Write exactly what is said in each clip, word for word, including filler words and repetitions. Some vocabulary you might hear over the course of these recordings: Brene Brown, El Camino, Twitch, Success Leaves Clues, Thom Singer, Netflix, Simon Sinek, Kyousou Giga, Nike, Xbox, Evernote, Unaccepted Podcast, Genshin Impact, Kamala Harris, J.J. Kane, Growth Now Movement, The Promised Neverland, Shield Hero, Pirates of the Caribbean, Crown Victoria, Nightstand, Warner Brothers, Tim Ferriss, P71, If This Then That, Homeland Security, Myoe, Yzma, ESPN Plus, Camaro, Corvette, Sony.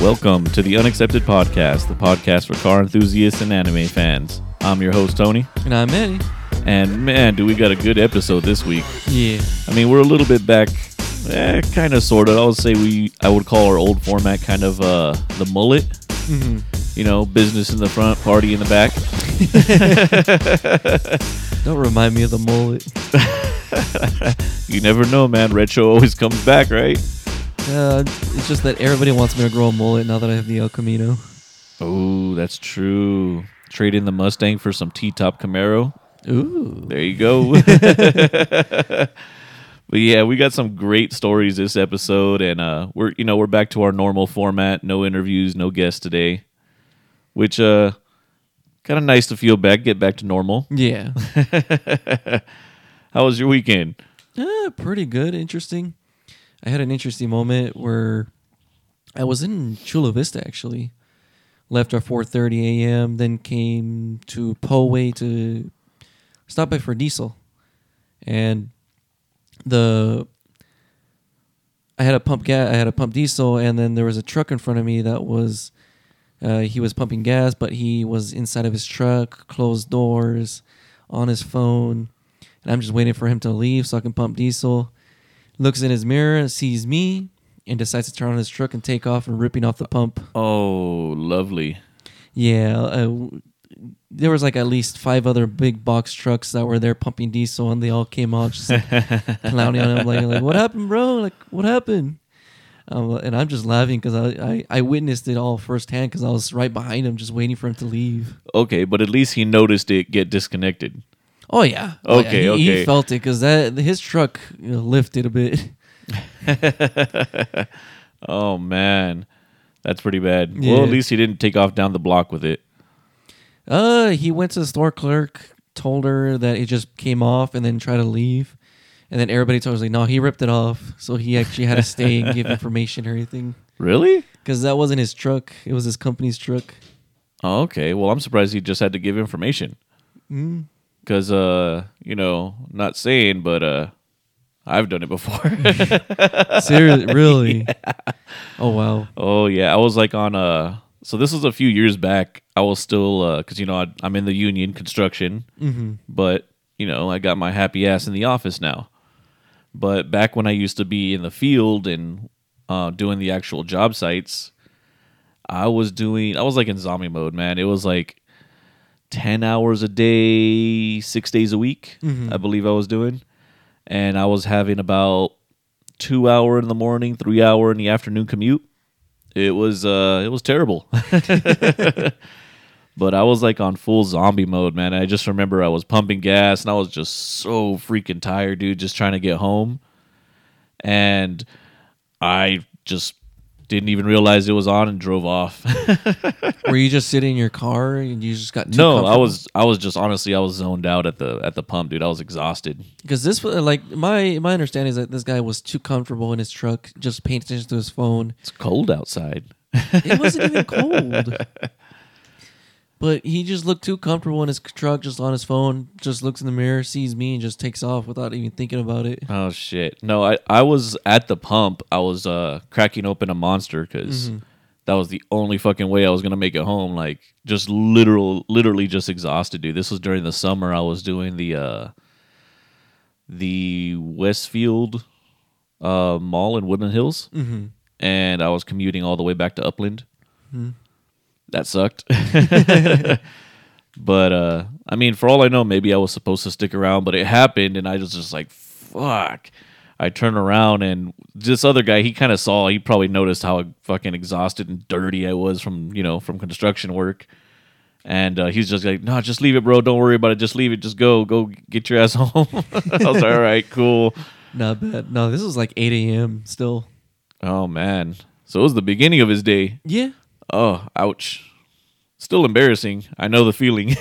Welcome to the Unaccepted Podcast, the podcast for car enthusiasts and anime fans. I'm your host, Tony. And I'm Eddie. And man, do we got a good episode this week. Yeah. I mean, we're a little bit back, eh, kind of, sort of. I would say we, I would call our old format kind of uh, the mullet. Mm-hmm. You know, business in the front, party in the back. Don't remind me of the mullet. You never know, man. Retro always comes back, right? Uh, it's just that everybody wants me to grow a mullet now that I have the El Camino. Oh, that's true. Trade in the Mustang for some T-top Camaro. Ooh. There you go. But yeah, we got some great stories this episode, and uh, we're you know we're back to our normal format. No interviews, no guests today, which uh, kind of nice to feel back, get back to normal. Yeah. How was your weekend? Uh, pretty good, interesting. I had an interesting moment where I was in Chula Vista, actually. Left at four thirty a.m., then came to Poway to stop by for diesel. And the I had a pump gas, I had a pump diesel, and then there was a truck in front of me that was uh, he was pumping gas, but he was inside of his truck, closed doors, on his phone, and I'm just waiting for him to leave so I can pump diesel. Looks in his mirror, sees me, and decides to turn on his truck and take off and ripping off the pump. Oh, lovely. Yeah. Uh, there was like at least five other big box trucks that were there pumping diesel, and they all came out just like clowning on him. Like, like, what happened, bro? Like, what happened? Um, and I'm just laughing because I, I, I witnessed it all firsthand because I was right behind him just waiting for him to leave. Okay, but at least he noticed it get disconnected. Oh, yeah. Okay, he, okay. He felt it because that his truck you know, lifted a bit. Oh, man. That's pretty bad. Yeah. Well, at least he didn't take off down the block with it. Uh, he went to the store clerk, told her that it just came off, and then tried to leave. And then everybody told us, like, no, he ripped it off. So he actually had to stay and give information or anything. Really? Because that wasn't his truck. It was his company's truck. Oh, okay. Well, I'm surprised he just had to give information. Mm-hmm. Because, uh, you know, not saying, but uh, I've done it before. Seriously? Really? Yeah. Oh, wow. Oh, yeah. I was like on a... So this was a few years back. I was still... Because, uh, you know, I, I'm in the union construction. Mm-hmm. But, you know, I got my happy ass in the office now. But back when I used to be in the field and uh, doing the actual job sites, I was doing... I was like in zombie mode, man. It was like... ten hours a day, six days a week, mm-hmm. I believe I was doing. And I was having about two hour in the morning, three hour in the afternoon commute. It was uh, it was terrible. But I was like on full zombie mode, man. I just remember I was pumping gas and I was just so freaking tired, dude, just trying to get home. And I just... didn't even realize it was on and drove off. Were you just sitting in your car and you just got too No, I was I was just honestly I was zoned out at the at the pump, dude. I was exhausted. Because this was like my my understanding is that this guy was too comfortable in his truck, just paying attention to his phone. It's cold outside. It wasn't even cold. But he just looked too comfortable in his truck, just on his phone, just looks in the mirror, sees me, and just takes off without even thinking about it. Oh, shit. No, I, I was at the pump. I was uh, cracking open a Monster because mm-hmm. that was the only fucking way I was going to make it home. Like, just literal, literally just exhausted, dude. This was during the summer. I was doing the uh, the Westfield uh, Mall in Woodland Hills, mm-hmm. and I was commuting all the way back to Upland. Mm-hmm. That sucked. But, uh, I mean, for all I know, maybe I was supposed to stick around, but it happened, and I was just like, fuck. I turned around, and this other guy, he kind of saw, he probably noticed how fucking exhausted and dirty I was from, you know, from construction work. And uh, he's just like, no, just leave it, bro. Don't worry about it. Just leave it. Just go. Go get your ass home. I was like, all right, cool. Not bad. No, this was like eight a.m. still. Oh, man. So it was the beginning of his day. Yeah. Oh, ouch. Still embarrassing. I know the feeling.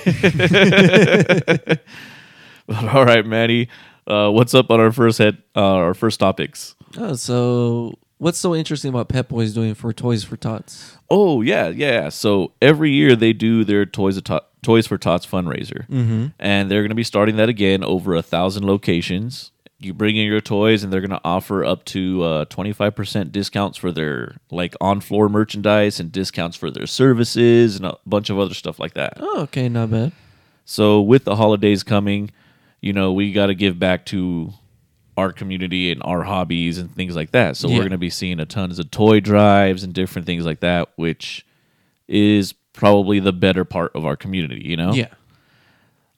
But all right, Maddie, uh, what's up on our first head, uh, our first topics? Oh, so what's so interesting about Pep Boys doing for Toys for Tots? Oh, yeah, yeah. So every year they do their Toys, to- Toys for Tots fundraiser. Mm-hmm. And they're going to be starting that again over a thousand locations you bring in your toys, and they're going to offer up to uh, twenty-five percent discounts for their like on-floor merchandise and discounts for their services and a bunch of other stuff like that. Oh, okay, not bad. So with the holidays coming, you know, we got to give back to our community and our hobbies and things like that. So yeah. we're going to be seeing a tons of toy drives and different things like that, which is probably the better part of our community, you know? Yeah.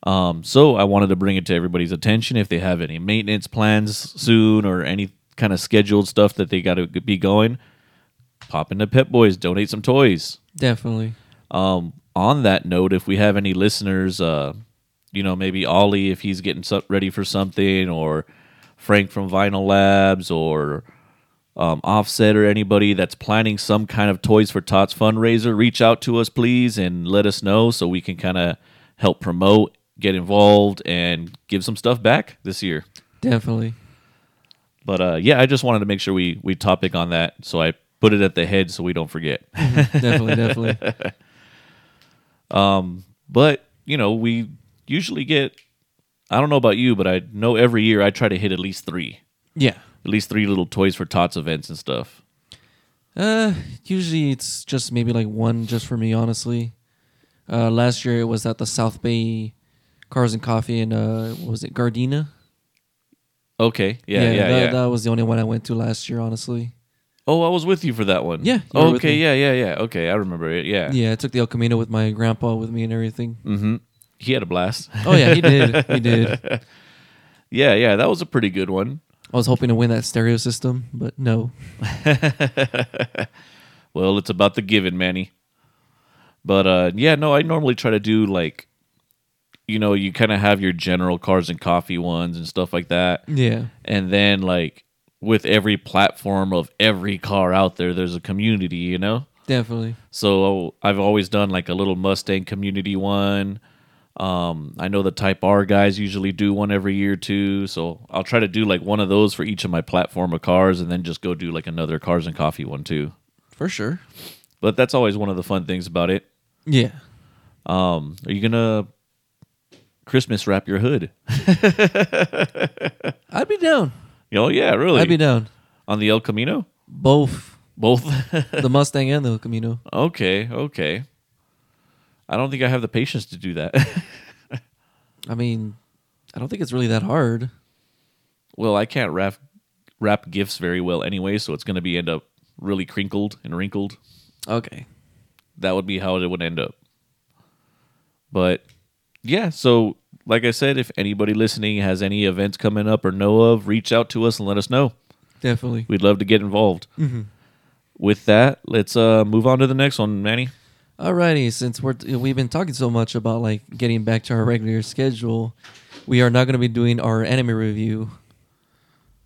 Um, so I wanted to bring it to everybody's attention if they have any maintenance plans soon or any kind of scheduled stuff that they got to be going, pop into Pep Boys, donate some toys. Definitely. Um, on that note, if we have any listeners, uh, you know, maybe Ollie, if he's getting ready for something, or Frank from Vinyl Labs, or um, Offset, or anybody that's planning some kind of Toys for Tots fundraiser, reach out to us, please, and let us know so we can kind of help promote, get involved, and give some stuff back this year. Definitely. But, uh, yeah, I just wanted to make sure we, we topic on that, so I put it at the head so we don't forget. Definitely, definitely. Um, but, you know, we usually get... I don't know about you, but I know every year I try to hit at least three. Yeah. At least three little Toys for Tots events and stuff. Uh, usually it's just maybe like one just for me, honestly. Uh, last year it was at the South Bay Cars and Coffee in, uh, what was it, Gardena? Okay. Yeah, yeah, yeah, that, yeah. That was the only one I went to last year, honestly. Oh, I was with you for that one. Yeah. Oh, okay, yeah, yeah, yeah. Okay, I remember it, yeah. Yeah, I took the El Camino with my grandpa with me and everything. Mm-hmm. He had a blast. Oh, yeah, he did. He did. yeah, yeah, that was a pretty good one. I was hoping to win that stereo system, but no. Well, it's about the giving, Manny. But, uh, yeah, no, I normally try to do, like, you know, you kind of have your general Cars and Coffee ones and stuff like that. Yeah. And then, like, with every platform of every car out there, there's a community, you know? Definitely. So I've always done, like, a little Mustang community one. Um, I know the Type R guys usually do one every year too, so I'll try to do like one of those for each of my platform of cars, and then just go do like another Cars and Coffee one too. For sure. But that's always one of the fun things about it. Yeah. Um, are you gonna Christmas wrap your hood? I'd be down. Oh yeah, really? I'd be down. On the El Camino? Both. Both? The Mustang and the El Camino. Okay, okay. I don't think I have the patience to do that. I mean, I don't think it's really that hard. Well, I can't wrap wrap gifts very well anyway, so it's going to be end up really crinkled and wrinkled. Okay. That would be how it would end up. But, yeah, so like I said, if anybody listening has any events coming up or know of, reach out to us and let us know. Definitely. We'd love to get involved. Mm-hmm. With that, let's uh, move on to the next one, Manny. Alrighty, since we're we've been talking so much about like getting back to our regular schedule, we are not going to be doing our anime review.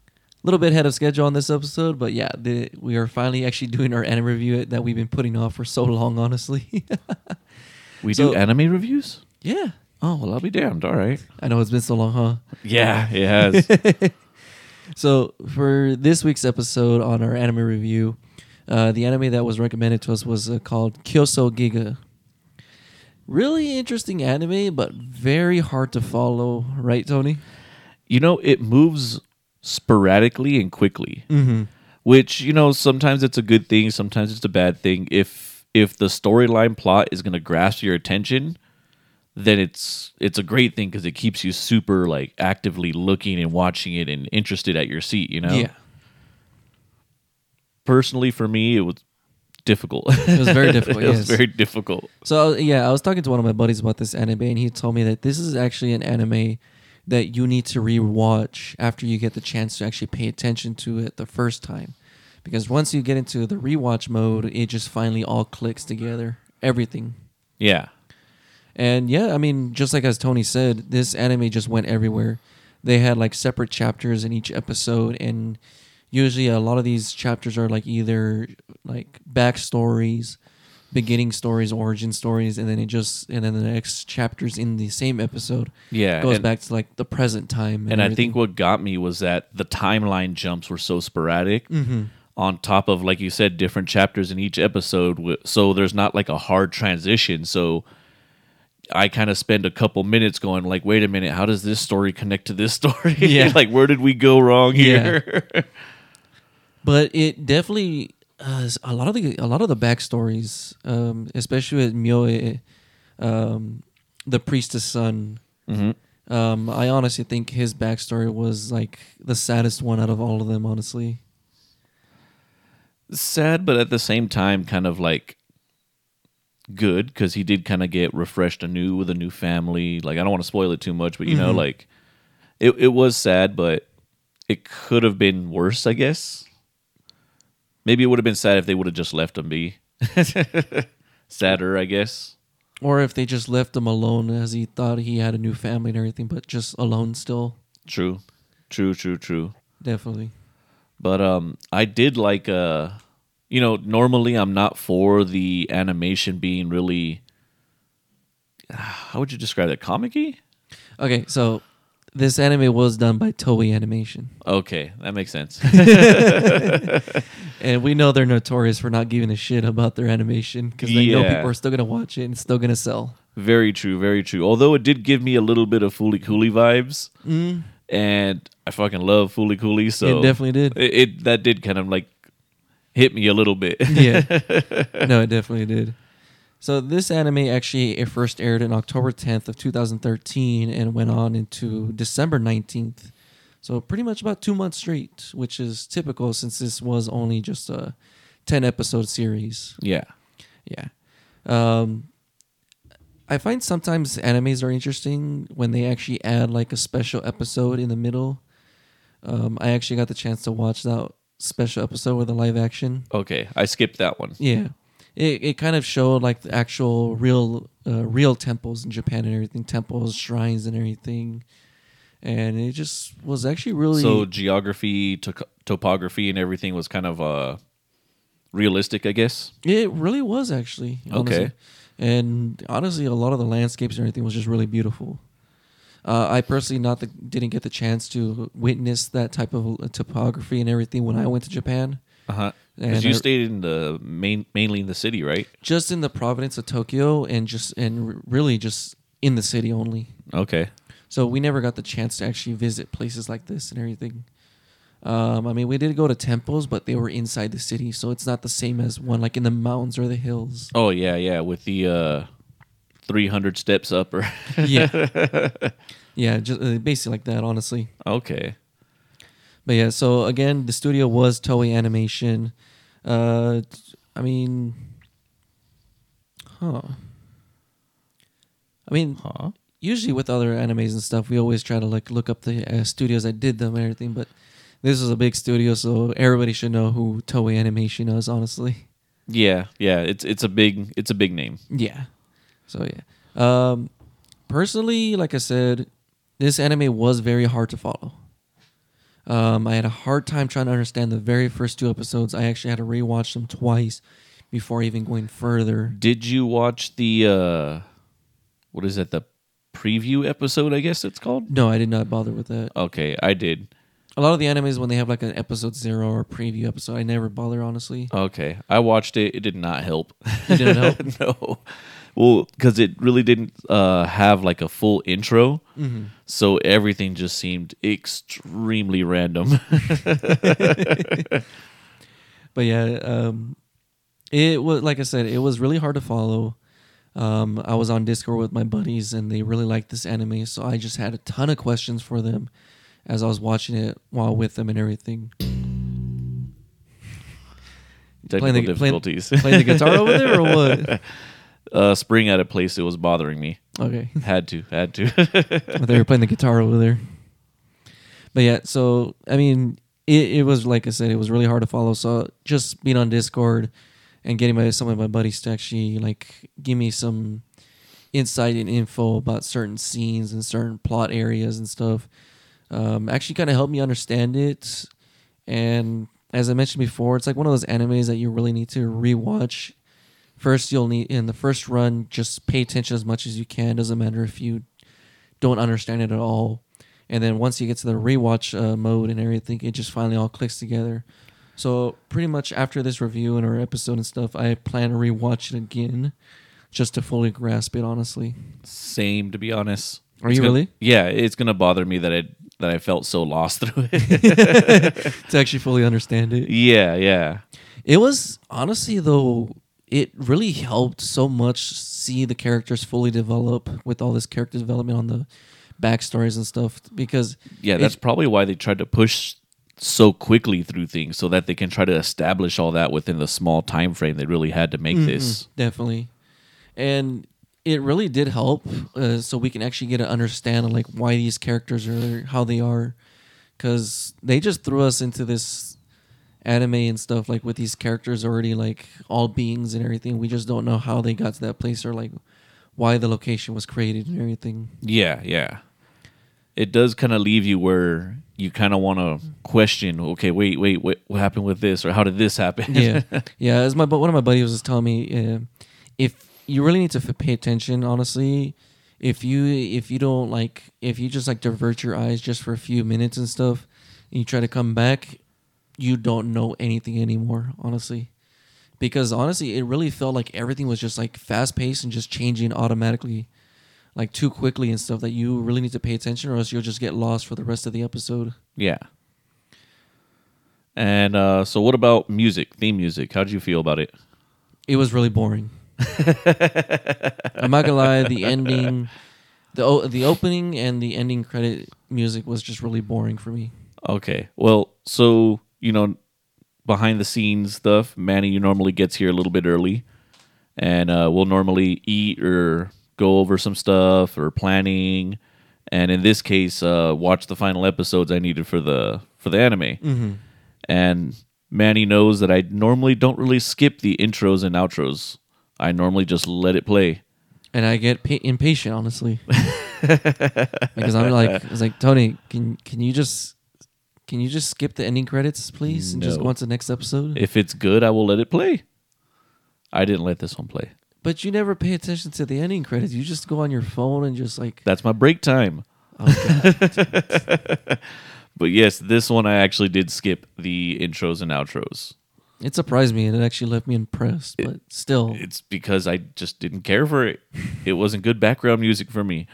A little bit ahead of schedule on this episode, but yeah, the, we are finally actually doing our anime review that we've been putting off for so long, honestly. we so, do anime reviews? Yeah. Oh, well, I'll be damned. All right. I know it's been so long, huh? Yeah, it has. So for this week's episode on our anime review, Uh, the anime that was recommended to us was uh, called Kyousou Giga. Really interesting anime, but very hard to follow, right, Tony? You know, it moves sporadically and quickly, mm-hmm. which, you know, sometimes it's a good thing, sometimes it's a bad thing. If if the storyline plot is going to grasp your attention, then it's it's a great thing because it keeps you super like actively looking and watching it and interested at your seat, you know? Yeah. Personally, for me, it was difficult. It was very difficult, It yes. was very difficult. So, yeah, I was talking to one of my buddies about this anime, and he told me that this is actually an anime that you need to rewatch after you get the chance to actually pay attention to it the first time. Because once you get into the rewatch mode, it just finally all clicks together. Everything. Yeah. And, yeah, I mean, just like as Tony said, this anime just went everywhere. They had, like, separate chapters in each episode, and... Usually a lot of these chapters are like either like backstories, beginning stories, origin stories, and then it just and then the next chapters in the same episode yeah, goes and, back to like the present time. And, and I think what got me was that the timeline jumps were so sporadic mm-hmm. on top of, like you said, different chapters in each episode. So there's not like a hard transition. So I kind of spend a couple minutes going like, wait a minute, how does this story connect to this story? Yeah. Like, where did we go wrong here? Yeah. But it definitely uh, a lot of the a lot of the backstories, um, especially with Myoe, um, the priestess son. Mm-hmm. Um, I honestly think his backstory was like the saddest one out of all of them. Honestly, sad, but at the same time, kind of like good, because he did kind of get refreshed anew with a new family. Like, I don't want to spoil it too much, but you mm-hmm. know, like it it was sad, but it could have been worse, I guess. Maybe it would have been sad if they would have just left him be. Sadder, I guess. Or if they just left him alone, as he thought he had a new family and everything, but just alone still. True. True, true, true. Definitely. But um, I did like, uh, you know, normally I'm not for the animation being really, how would you describe that, comic-y? Okay, so this anime was done by Toei Animation. Okay, that makes sense. And we know they're notorious for not giving a shit about their animation, because they yeah. know people are still going to watch it and it's still going to sell. Very true, very true. Although it did give me a little bit of Fooly Cooly vibes, mm. and I fucking love Fooly Cooly, so... It definitely did. It, it That did kind of like hit me a little bit. Yeah. No, it definitely did. So this anime actually it first aired on October tenth of two thousand thirteen and went on into December nineteenth. So pretty much about two months straight, which is typical since this was only just a ten-episode series. Yeah. Yeah. Um, I find sometimes animes are interesting when they actually add like a special episode in the middle. Um, I actually got the chance to watch that special episode with the live action. Okay. I skipped that one. Yeah. It it kind of showed like the actual real uh, real temples in Japan and everything, temples, shrines and everything, and it just was actually really so geography, to- topography and everything was kind of uh, realistic, I guess. It really was actually honestly. Okay, and honestly, a lot of the landscapes and everything was just really beautiful. Uh, I personally not the, didn't get the chance to witness that type of topography and everything when I went to Japan. Uh huh. Because you I, stayed in the main, mainly in the city, right? Just in the province of Tokyo, and just and really just in the city only. Okay. So we never got the chance to actually visit places like this and everything. Um, I mean, we did go to temples, but they were inside the city, so it's not the same as one like in the mountains or the hills. Oh yeah, yeah, with the uh, three hundred steps up or yeah, yeah, just uh, basically like that, honestly. Okay. But yeah, so again, the studio was Toei Animation. Uh, I mean, huh? I mean, huh? Usually with other animes and stuff, we always try to like look up the uh, studios that did them and everything. But this was a big studio, so everybody should know who Toei Animation is, honestly. Yeah, yeah, it's it's a big it's a big name. Yeah. So yeah, um, personally, like I said, this anime was very hard to follow. Um, I had a hard time trying to understand the very first two episodes. I actually had to rewatch them twice before even going further. Did you watch the, uh, what is it, the preview episode, I guess it's called? No, I did not bother with that. Okay, I did. A lot of the animes, when they have like an episode zero or preview episode, I never bother, honestly. Okay, I watched it. It did not help. It didn't help? No. Well, because it really didn't uh, have like a full intro, mm-hmm. so everything just seemed extremely random. But yeah, um, it was like I said, it was really hard to follow. Um, I was on Discord with my buddies, and they really liked this anime, so I just had a ton of questions for them as I was watching it while with them and everything. Technical playing the, difficulties. Playing, playing the guitar over there or what? Uh, spring at a place that was bothering me. Okay. Had to, had to. But they were playing the guitar over there. But yeah, so, I mean, it, it was, like I said, it was really hard to follow. So just being on Discord and getting my, some of my buddies to actually, like, give me some insight and info about certain scenes and certain plot areas and stuff um, actually kind of helped me understand it. And as I mentioned before, it's like one of those animes that you really need to rewatch. First, you'll need in the first run, just pay attention as much as you can. Doesn't matter if you don't understand it at all. And then once you get to the rewatch uh, mode and everything, it just finally all clicks together. So pretty much after this review and our episode and stuff, I plan to rewatch it again just to fully grasp it, honestly. Same, to be honest. Are it's you gonna, really? Yeah, it's going to bother me that I that I felt so lost through it. To actually fully understand it. Yeah, yeah. It was, honestly, though, it really helped so much see the characters fully develop with all this character development on the backstories and stuff. Because yeah, that's it, probably why they tried to push so quickly through things, so that they can try to establish all that within the small time frame they really had to make mm-hmm, this. Definitely. And it really did help, uh, so we can actually get to understand like why these characters are how they are, because they just threw us into this anime and stuff like with these characters already like all beings and everything. We just don't know how they got to that place or like why the location was created and everything. Yeah, yeah. It does kind of leave you where you kind of want to question, okay, wait, wait, wait, what happened with this or how did this happen? Yeah, yeah. As my one of my buddies was telling me, uh, if you really need to f- pay attention, honestly. If you if you don't like, if you just like divert your eyes just for a few minutes and stuff, and you try to come back, you don't know anything anymore, honestly. Because honestly, it really felt like everything was just like fast paced and just changing automatically, like too quickly and stuff. That you really need to pay attention, or else you'll just get lost for the rest of the episode. Yeah. And uh, so, what about music? Theme music? How did you feel about it? It was really boring. I'm not gonna lie, the ending, the o- the opening and the ending credit music was just really boring for me. Okay, well, so you know, behind the scenes stuff, Manny, you normally gets here a little bit early, and uh, we'll normally eat or go over some stuff or planning, and in this case, uh, watch the final episodes I needed for the for the anime, mm-hmm. and Manny knows that I normally don't really skip the intros and outros. I normally just let it play, and I get pa- impatient, honestly, because I'm like, I was like, Tony, can can you just can you just skip the ending credits, please, and no. just go on to the next episode? If it's good, I will let it play. I didn't let this one play, but you never pay attention to the ending credits. You just go on your phone and just like that's my break time. Oh, God. But yes, this one I actually did skip the intros and outros. It surprised me, and it actually left me impressed, but it, still. It's because I just didn't care for it. It wasn't good background music for me.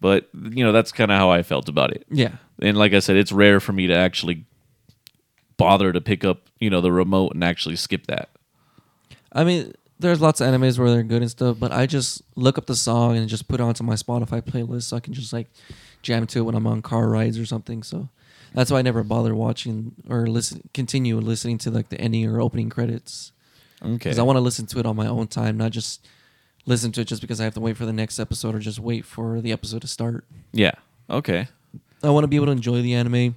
But, you know, that's kind of how I felt about it. Yeah. And like I said, it's rare for me to actually bother to pick up, you know, the remote and actually skip that. I mean, there's lots of animes where they're good and stuff, but I just look up the song and just put it onto my Spotify playlist so I can just, like, jam to it when I'm on car rides or something, so... That's why I never bothered watching or listen, continue listening to like the ending or opening credits. Okay. Because I want to listen to it on my own time, not just listen to it just because I have to wait for the next episode or just wait for the episode to start. Yeah. Okay. I want to be able to enjoy the anime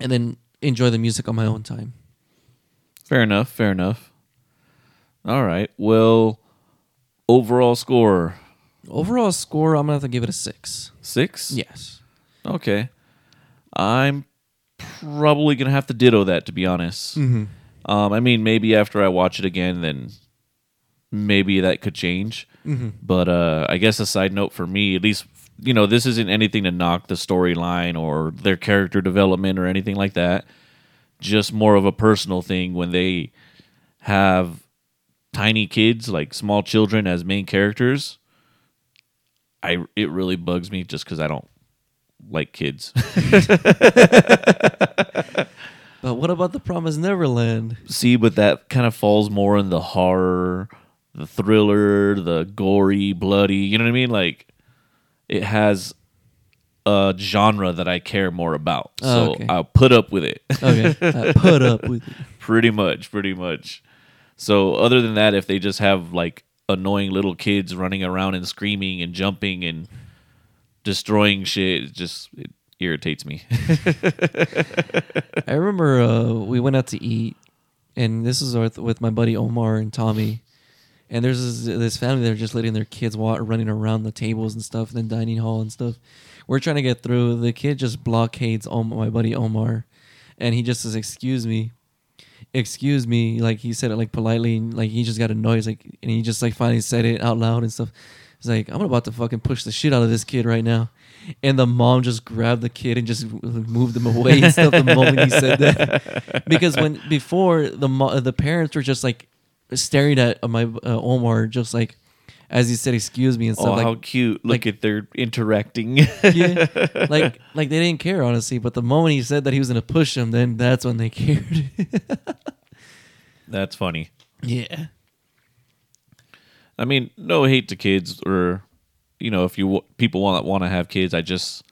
and then enjoy the music on my own time. Fair enough. Fair enough. All right. Well, overall score. Overall score, I'm going to have to give it a six. Six? Yes. Okay. I'm probably going to have to ditto that, to be honest. Mm-hmm. Um, I mean, maybe after I watch it again, then maybe that could change. Mm-hmm. But uh, I guess a side note for me, at least, you know, this isn't anything to knock the storyline or their character development or anything like that. Just more of a personal thing when they have tiny kids, like small children as main characters. I It really bugs me just because I don't. Like kids. But what about The Promised Neverland? See, but that kind of falls more in the horror, the thriller, the gory, bloody, you know what I mean? Like, it has a genre that I care more about. Oh, so okay. I'll put up with it. Okay, I put up with it. Pretty much, pretty much. So other than that, if they just have, like, annoying little kids running around and screaming and jumping and... destroying shit, it just it irritates me. I remember uh, we went out to eat, and this was with, with my buddy Omar and Tommy. And there's this, this family that are just letting their kids walk, running around the tables and stuff, and the dining hall and stuff. We're trying to get through. The kid just blockades Omar, my buddy Omar, and he just says, "Excuse me, excuse me." Like he said it like politely, and, like he just got annoyed. Like and he just like finally said it out loud and stuff. He's like, I'm about to fucking push the shit out of this kid right now. And the mom just grabbed the kid and just moved him away and stuff the moment he said that. Because when before, the mo- the parents were just like staring at my uh, Omar, just like, as you said, excuse me and stuff. Oh, like, how cute. Look like, at they're interacting. Yeah, like, like they didn't care, honestly. But the moment he said that he was going to push him, then that's when they cared. That's funny. Yeah. I mean, no hate to kids, or, you know, if you people want want to have kids, I just,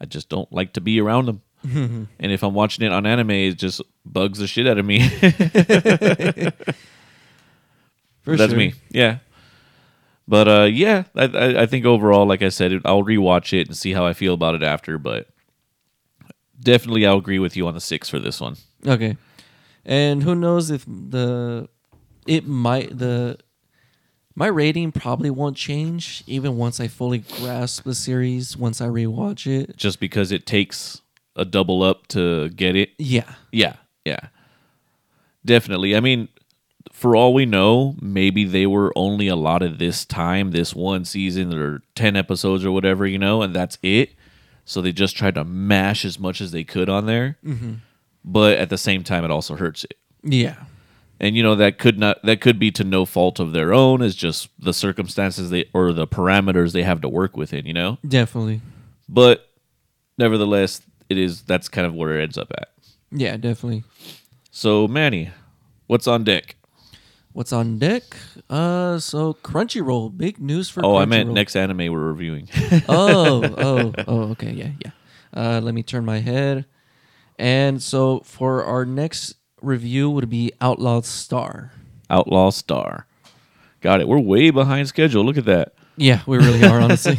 I just don't like to be around them. Mm-hmm. And if I'm watching it on anime, it just bugs the shit out of me. For that's sure. me. Yeah. But uh, yeah, I, I I think overall, like I said, I'll rewatch it and see how I feel about it after. But definitely, I'll agree with you on the six for this one. Okay, and who knows if the it might the my rating probably won't change even once I fully grasp the series once I rewatch it. Just because it takes a double up to get it. Yeah, yeah, yeah. Definitely. I mean, for all we know, maybe they were only allotted this time, this one season, or ten episodes or whatever, you know, and that's it. So they just tried to mash as much as they could on there. Mm-hmm. But at the same time, it also hurts it. Yeah. And, you know, that could not that could be to no fault of their own. It's just the circumstances they or the parameters they have to work within, you know? Definitely. But nevertheless, it is that's kind of where it ends up at. Yeah, definitely. So, Manny, what's on deck? What's on deck? Uh, so Crunchyroll, big news for. Oh, Crunchyroll. I meant next anime we're reviewing. oh, oh, oh, okay, yeah, yeah. Uh, let me turn my head. And so for our next review would be Outlaw Star. Outlaw Star, got it. We're way behind schedule. Look at that. Yeah, we really are, honestly.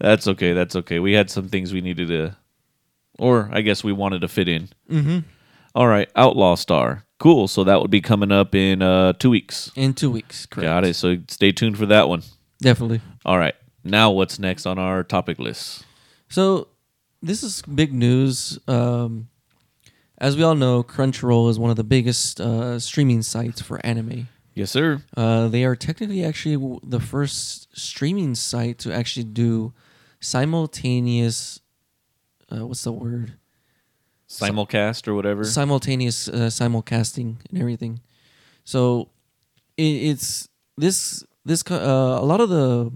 That's okay. That's okay. We had some things we needed to, or I guess we wanted to fit in. Mm-hmm. All right, Outlaw Star. Cool. So that would be coming up in uh, two weeks. In two weeks, correct. Got it. So stay tuned for that one. Definitely. All right. Now what's next on our topic list? So this is big news. Um, as we all know, Crunchyroll is one of the biggest uh, streaming sites for anime. Yes, sir. Uh, they are technically actually the first streaming site to actually do simultaneous... Uh, what's the word? Simulcast or whatever? Simultaneous uh, simulcasting and everything. So it, it's this, this, uh, a lot of the,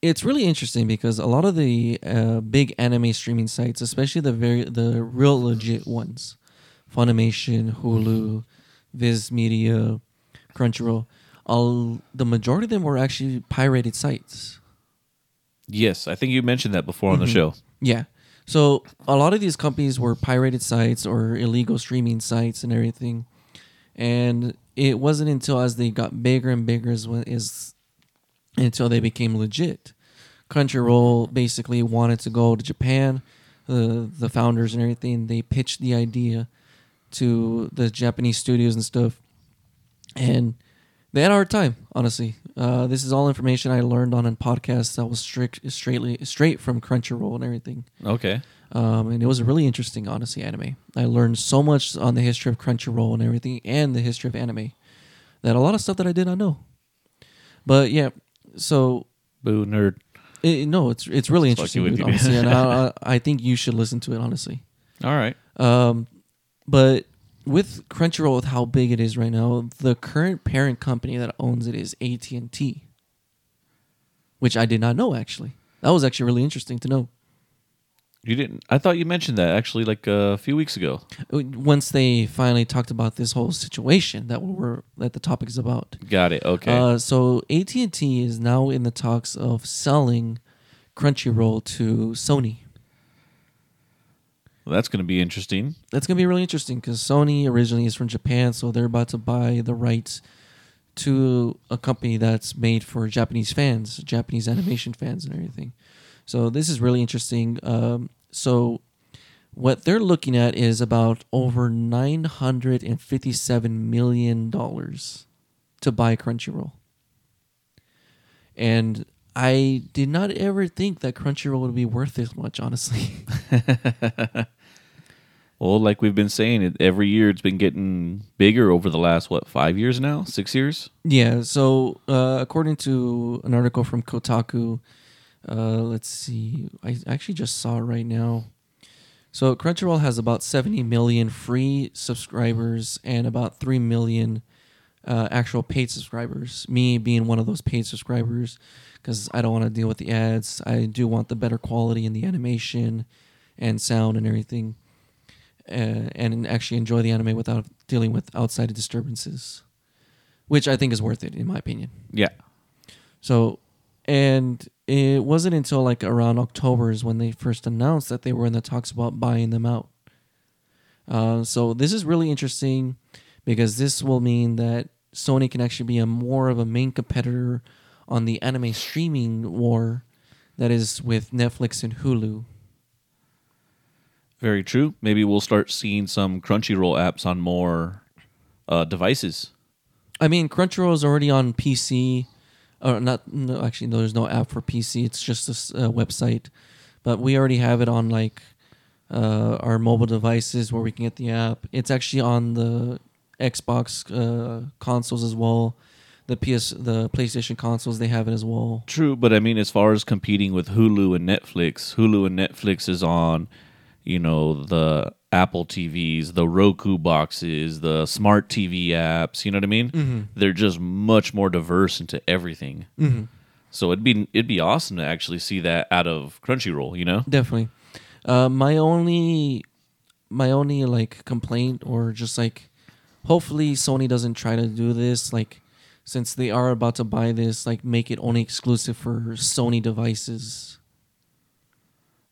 it's really interesting because a lot of the uh, big anime streaming sites, especially the very, the real legit ones, Funimation, Hulu, Viz Media, Crunchyroll, all, the majority of them were actually pirated sites. Yes, I think you mentioned that before on mm-hmm. the show. Yeah. So a lot of these companies were pirated sites or illegal streaming sites and everything. And it wasn't until as they got bigger and bigger as well, is until they became legit. Crunchyroll basically wanted to go to Japan. The, the founders and everything, they pitched the idea to the Japanese studios and stuff. And they had a hard time, honestly. Uh, this is all information I learned on a podcast that was strict, straightly, straight from Crunchyroll and everything. Okay. Um, and it was really interesting, honestly, anime. I learned so much on the history of Crunchyroll and everything and the history of anime that a lot of stuff that I did not know. But, yeah, so... Boo, nerd. It, no, it's it's really That's interesting, dude, honestly. And I, I think you should listen to it, honestly. All right. Um, but... With Crunchyroll, with how big it is right now, the current parent company that owns it is A T and T, which I did not know, actually. That was actually really interesting to know. You didn't? I thought you mentioned that, actually, like a few weeks ago. Once they finally talked about this whole situation that we're that the topic is about. Got it, okay. Uh, so A T and T is now in the talks of selling Crunchyroll to Sony. Well, that's going to be interesting. That's going to be really interesting because Sony originally is from Japan, so they're about to buy the rights to a company that's made for Japanese fans, Japanese animation fans and everything. So this is really interesting. Um, so what they're looking at is about over nine hundred fifty-seven million dollars to buy Crunchyroll. And I did not ever think that Crunchyroll would be worth this much, honestly. Well, like we've been saying, it, every year it's been getting bigger over the last, what, five years now? Six years? Yeah, so uh, according to an article from Kotaku, uh, let's see, I actually just saw it right now. So Crunchyroll has about seventy million free subscribers and about three million uh, actual paid subscribers. Me being one of those paid subscribers, because I don't want to deal with the ads. I do want the better quality in the animation and sound and everything, uh, and actually enjoy the anime without dealing with outside disturbances, which I think is worth it, in my opinion. Yeah. So, and it wasn't until like around October is when they first announced that they were in the talks about buying them out. Uh, so this is really interesting, because this will mean that Sony can actually be a more of a main competitor on the anime streaming war that is with Netflix and Hulu. Very true. Maybe we'll start seeing some Crunchyroll apps on more uh, devices. I mean, Crunchyroll is already on P C. Or not? No, actually, no, there's no app for P C. It's just a uh, website. But we already have it on like uh, our mobile devices where we can get the app. It's actually on the Xbox uh, consoles as well. The P S, the PlayStation consoles, they have it as well. True, but I mean, as far as competing with Hulu and Netflix, Hulu and Netflix is on, you know, the Apple T Vs, the Roku boxes, the smart T V apps, you know what I mean? Mm-hmm. They're just much more diverse into everything. Mm-hmm. So it'd be it'd be awesome to actually see that out of Crunchyroll, you know? Definitely. Uh, my only my only like complaint, or just like, hopefully Sony doesn't try to do this, like, since they are about to buy this, like, make it only exclusive for Sony devices.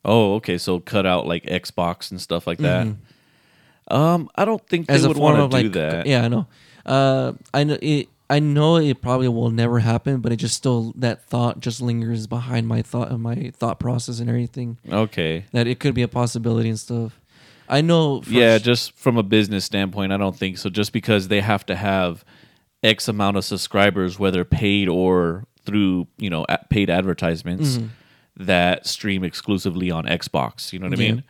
Oh, okay. So cut out like Xbox and stuff like that. Mm-hmm. Um, I don't think they As would want to do like, that. Yeah, I know. Uh, I know it. I know it probably will never happen, but it just still, that thought just lingers behind my thought, my thought process and everything. Okay, that it could be a possibility and stuff. I know. Yeah, sh- just from a business standpoint, I don't think so. Just because they have to have X amount of subscribers, whether paid or through, you know, paid advertisements. Mm-hmm. That stream exclusively on Xbox, you know what yeah. I mean?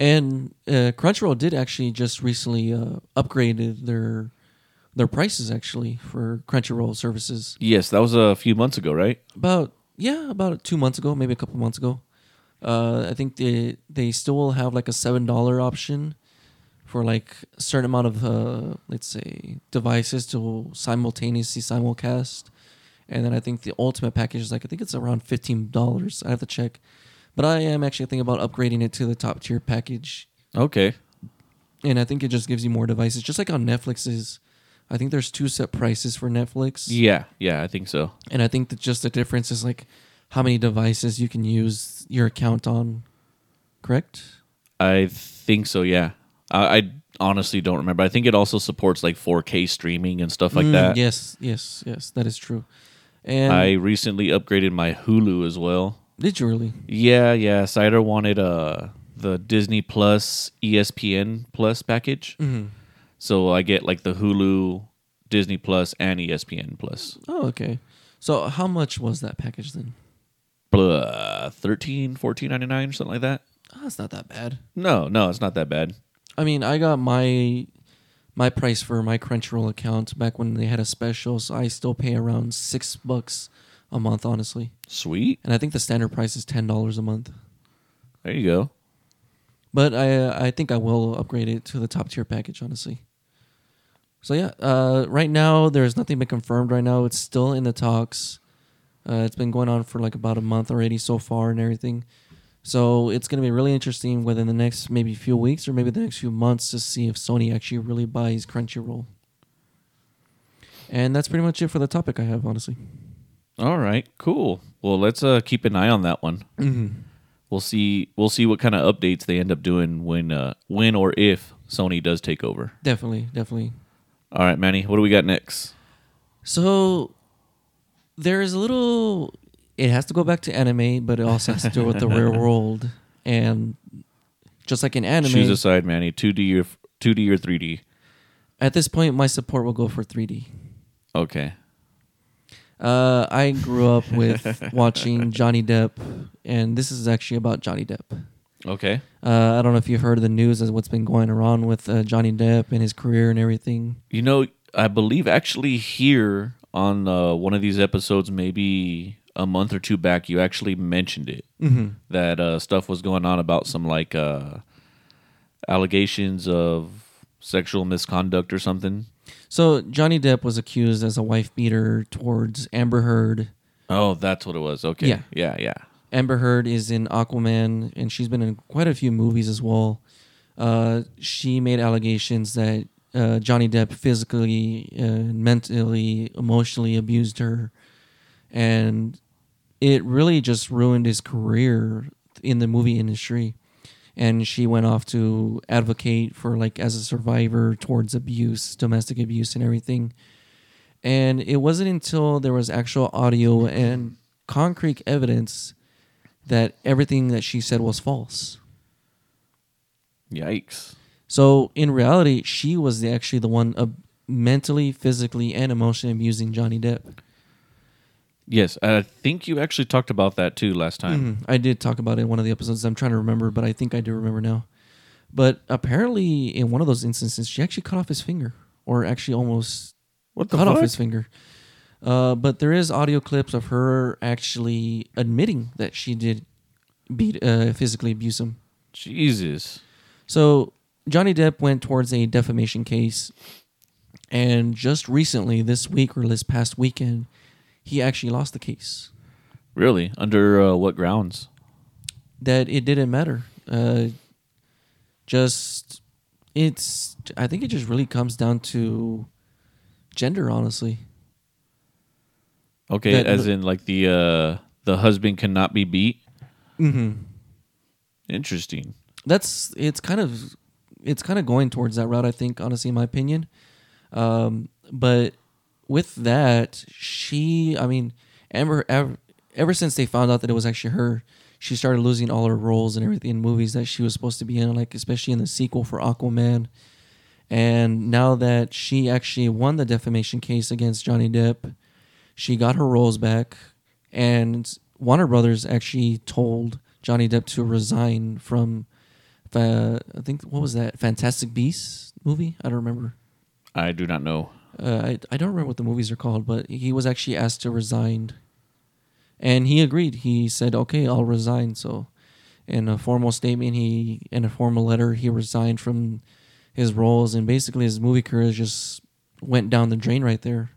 And uh, Crunchyroll did actually just recently uh, upgraded their their prices actually for Crunchyroll services. Yes, that was a few months ago, right? About yeah, about two months ago, maybe a couple months ago. Uh, I think they they still have like a seven dollar option for like a certain amount of uh, let's say devices to simultaneously simulcast. And then I think the ultimate package is like, I think it's around fifteen dollars. I have to check. But I am actually thinking about upgrading it to the top tier package. Okay. And I think it just gives you more devices. Just like on Netflix is, I think there's two set prices for Netflix. Yeah, yeah, I think so. And I think that just the difference is like how many devices you can use your account on, correct? I think so, yeah. I, I honestly don't remember. I think it also supports like four K streaming and stuff like mm, that. Yes, yes, yes, that is true. And I recently upgraded my Hulu as well. Did you really? Yeah, yeah. Cider wanted uh, the Disney Plus, E S P N Plus package. Mm-hmm. So I get like the Hulu, Disney Plus, and E S P N Plus. Oh, okay. So how much was that package then? Blah, thirteen dollars, fourteen ninety-nine or something like that. Oh, that's not that bad. No, no, it's not that bad. I mean, I got my... My price for my Crunchyroll account back when they had a special, so I still pay around six bucks a month, honestly. Sweet. And I think the standard price is ten dollars a month. There you go. But I I think I will upgrade it to the top tier package, honestly. So yeah, uh, right now there's nothing been confirmed. Right now it's still in the talks. Uh, it's been going on for like about a month already so far and everything. So it's going to be really interesting within the next maybe few weeks or maybe the next few months to see if Sony actually really buys Crunchyroll. And that's pretty much it for the topic I have, honestly. All right, cool. Well, let's uh, keep an eye on that one. Mm-hmm. We'll see. We'll see what kind of updates they end up doing when, uh, when or if Sony does take over. Definitely, definitely. All right, Manny, what do we got next? So there is a little. It has to go back to anime, but it also has to do with the real world. And just like in anime... Choose a side, Manny. two D or three D? At this point, my support will go for three D. Okay. Uh, I grew up with watching Johnny Depp, and this is actually about Johnny Depp. Okay. Uh, I don't know if you've heard of the news as what's been going on with uh, Johnny Depp and his career and everything. You know, I believe actually here on uh, one of these episodes, maybe... a month or two back, you actually mentioned it, mm-hmm. that uh, stuff was going on about some like uh, allegations of sexual misconduct or something. So Johnny Depp was accused as a wife beater towards Amber Heard. Oh, that's what it was. Okay. Yeah. Yeah, yeah. Amber Heard is in Aquaman, and she's been in quite a few movies as well. Uh, she made allegations that uh, Johnny Depp physically, uh, mentally, emotionally abused her. And it really just ruined his career in the movie industry. And she went off to advocate for, like, as a survivor towards abuse, domestic abuse and everything. And it wasn't until there was actual audio and concrete evidence that everything that she said was false. Yikes. So in reality, she was the, actually the one uh, mentally, physically, and emotionally abusing Johnny Depp. Yes, I think you actually talked about that too last time. Mm, I did talk about it in one of the episodes. I'm trying to remember, but I think I do remember now. But apparently in one of those instances, she actually cut off his finger, or actually almost what the cut fuck? off his finger. Uh, but there is audio clips of her actually admitting that she did beat, uh, physically abuse him. Jesus. So Johnny Depp went towards a defamation case. And just recently, this week or this past weekend, he actually lost the case. Really? Under uh, what grounds? That it didn't matter. Uh, just, it's, I think it just really comes down to gender, honestly. Okay, that, as in like the uh, the husband cannot be beat? Mm-hmm. Interesting. That's, it's kind of, it's kind of going towards that route, I think, honestly, in my opinion. Um, but with that, she, I mean, Amber, ever, ever since they found out that it was actually her, she started losing all her roles and everything in movies that she was supposed to be in, like especially in the sequel for Aquaman. And now that she actually won the defamation case against Johnny Depp, she got her roles back, and Warner Brothers actually told Johnny Depp to resign from, uh, I think, what was that, Fantastic Beasts movie? I don't remember. I do not know. Uh, I, I don't remember what the movies are called, but he was actually asked to resign. And he agreed. He said, okay, I'll resign. So in a formal statement, he in a formal letter, he resigned from his roles, and basically his movie career just went down the drain right there.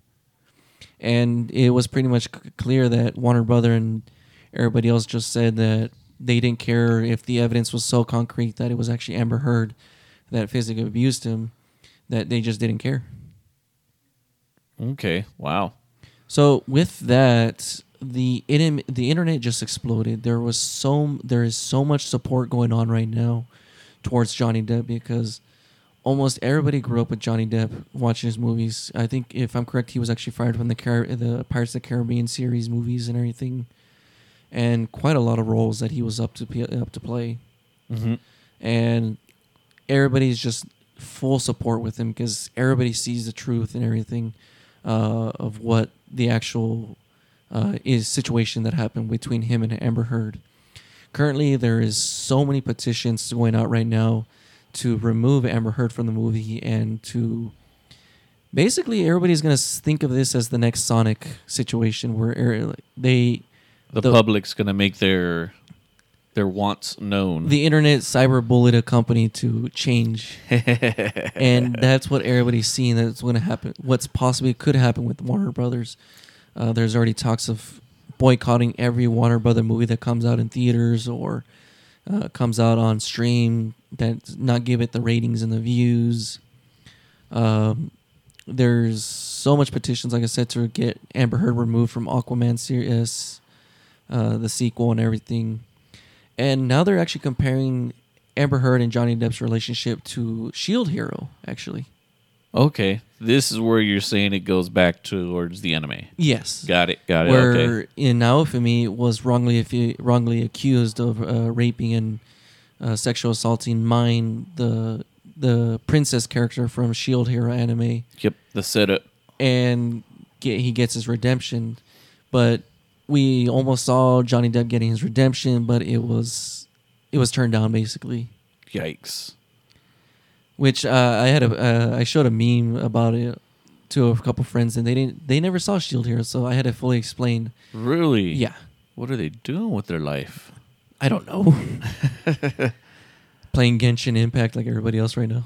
And it was pretty much clear that Warner Brothers and everybody else just said that they didn't care if the evidence was so concrete that it was actually Amber Heard that physically abused him, that they just didn't care. Okay, wow. So with that, the the internet just exploded. There was so there is so much support going on right now towards Johnny Depp, because almost everybody grew up with Johnny Depp, watching his movies. I think, if I'm correct, he was actually fired from the Car- the Pirates of the Caribbean series movies and everything, and quite a lot of roles that he was up to p- up to play. Mm-hmm. And everybody's just full support with him, because everybody sees the truth and everything uh, of what the actual uh, is situation that happened between him and Amber Heard. Currently, there is so many petitions going out right now to remove Amber Heard from the movie, and to basically everybody's going to think of this as the next Sonic situation, where they the, the public's going to make their their wants known. The internet cyberbullied a company to change, and that's what everybody's seeing. That's going to happen. What's possibly could happen with Warner Brothers. Uh, there's already talks of boycotting every Warner Brothers movie that comes out in theaters or uh, comes out on stream. That not give it the ratings and the views. Um, there's so much petitions, like I said, to get Amber Heard removed from Aquaman series, uh, the sequel and everything. And now they're actually comparing Amber Heard and Johnny Depp's relationship to Shield Hero, actually. Okay, this is where you're saying it goes back towards the anime. Yes, got it, got it. Where okay. in Naofumi was wrongly wrongly accused of uh, raping and Uh, sexual assaulting mine the the princess character from Shield Hero anime. Yep, the setup. And get, he gets his redemption, but we almost saw Johnny Depp getting his redemption, but it was it was turned down basically. Yikes. Which uh, I had a uh, I showed a meme about it to a couple friends, and they didn't they never saw Shield Hero, so I had to fully explain. Really? Yeah. What are they doing with their life? I don't know. playing Genshin Impact like everybody else right now.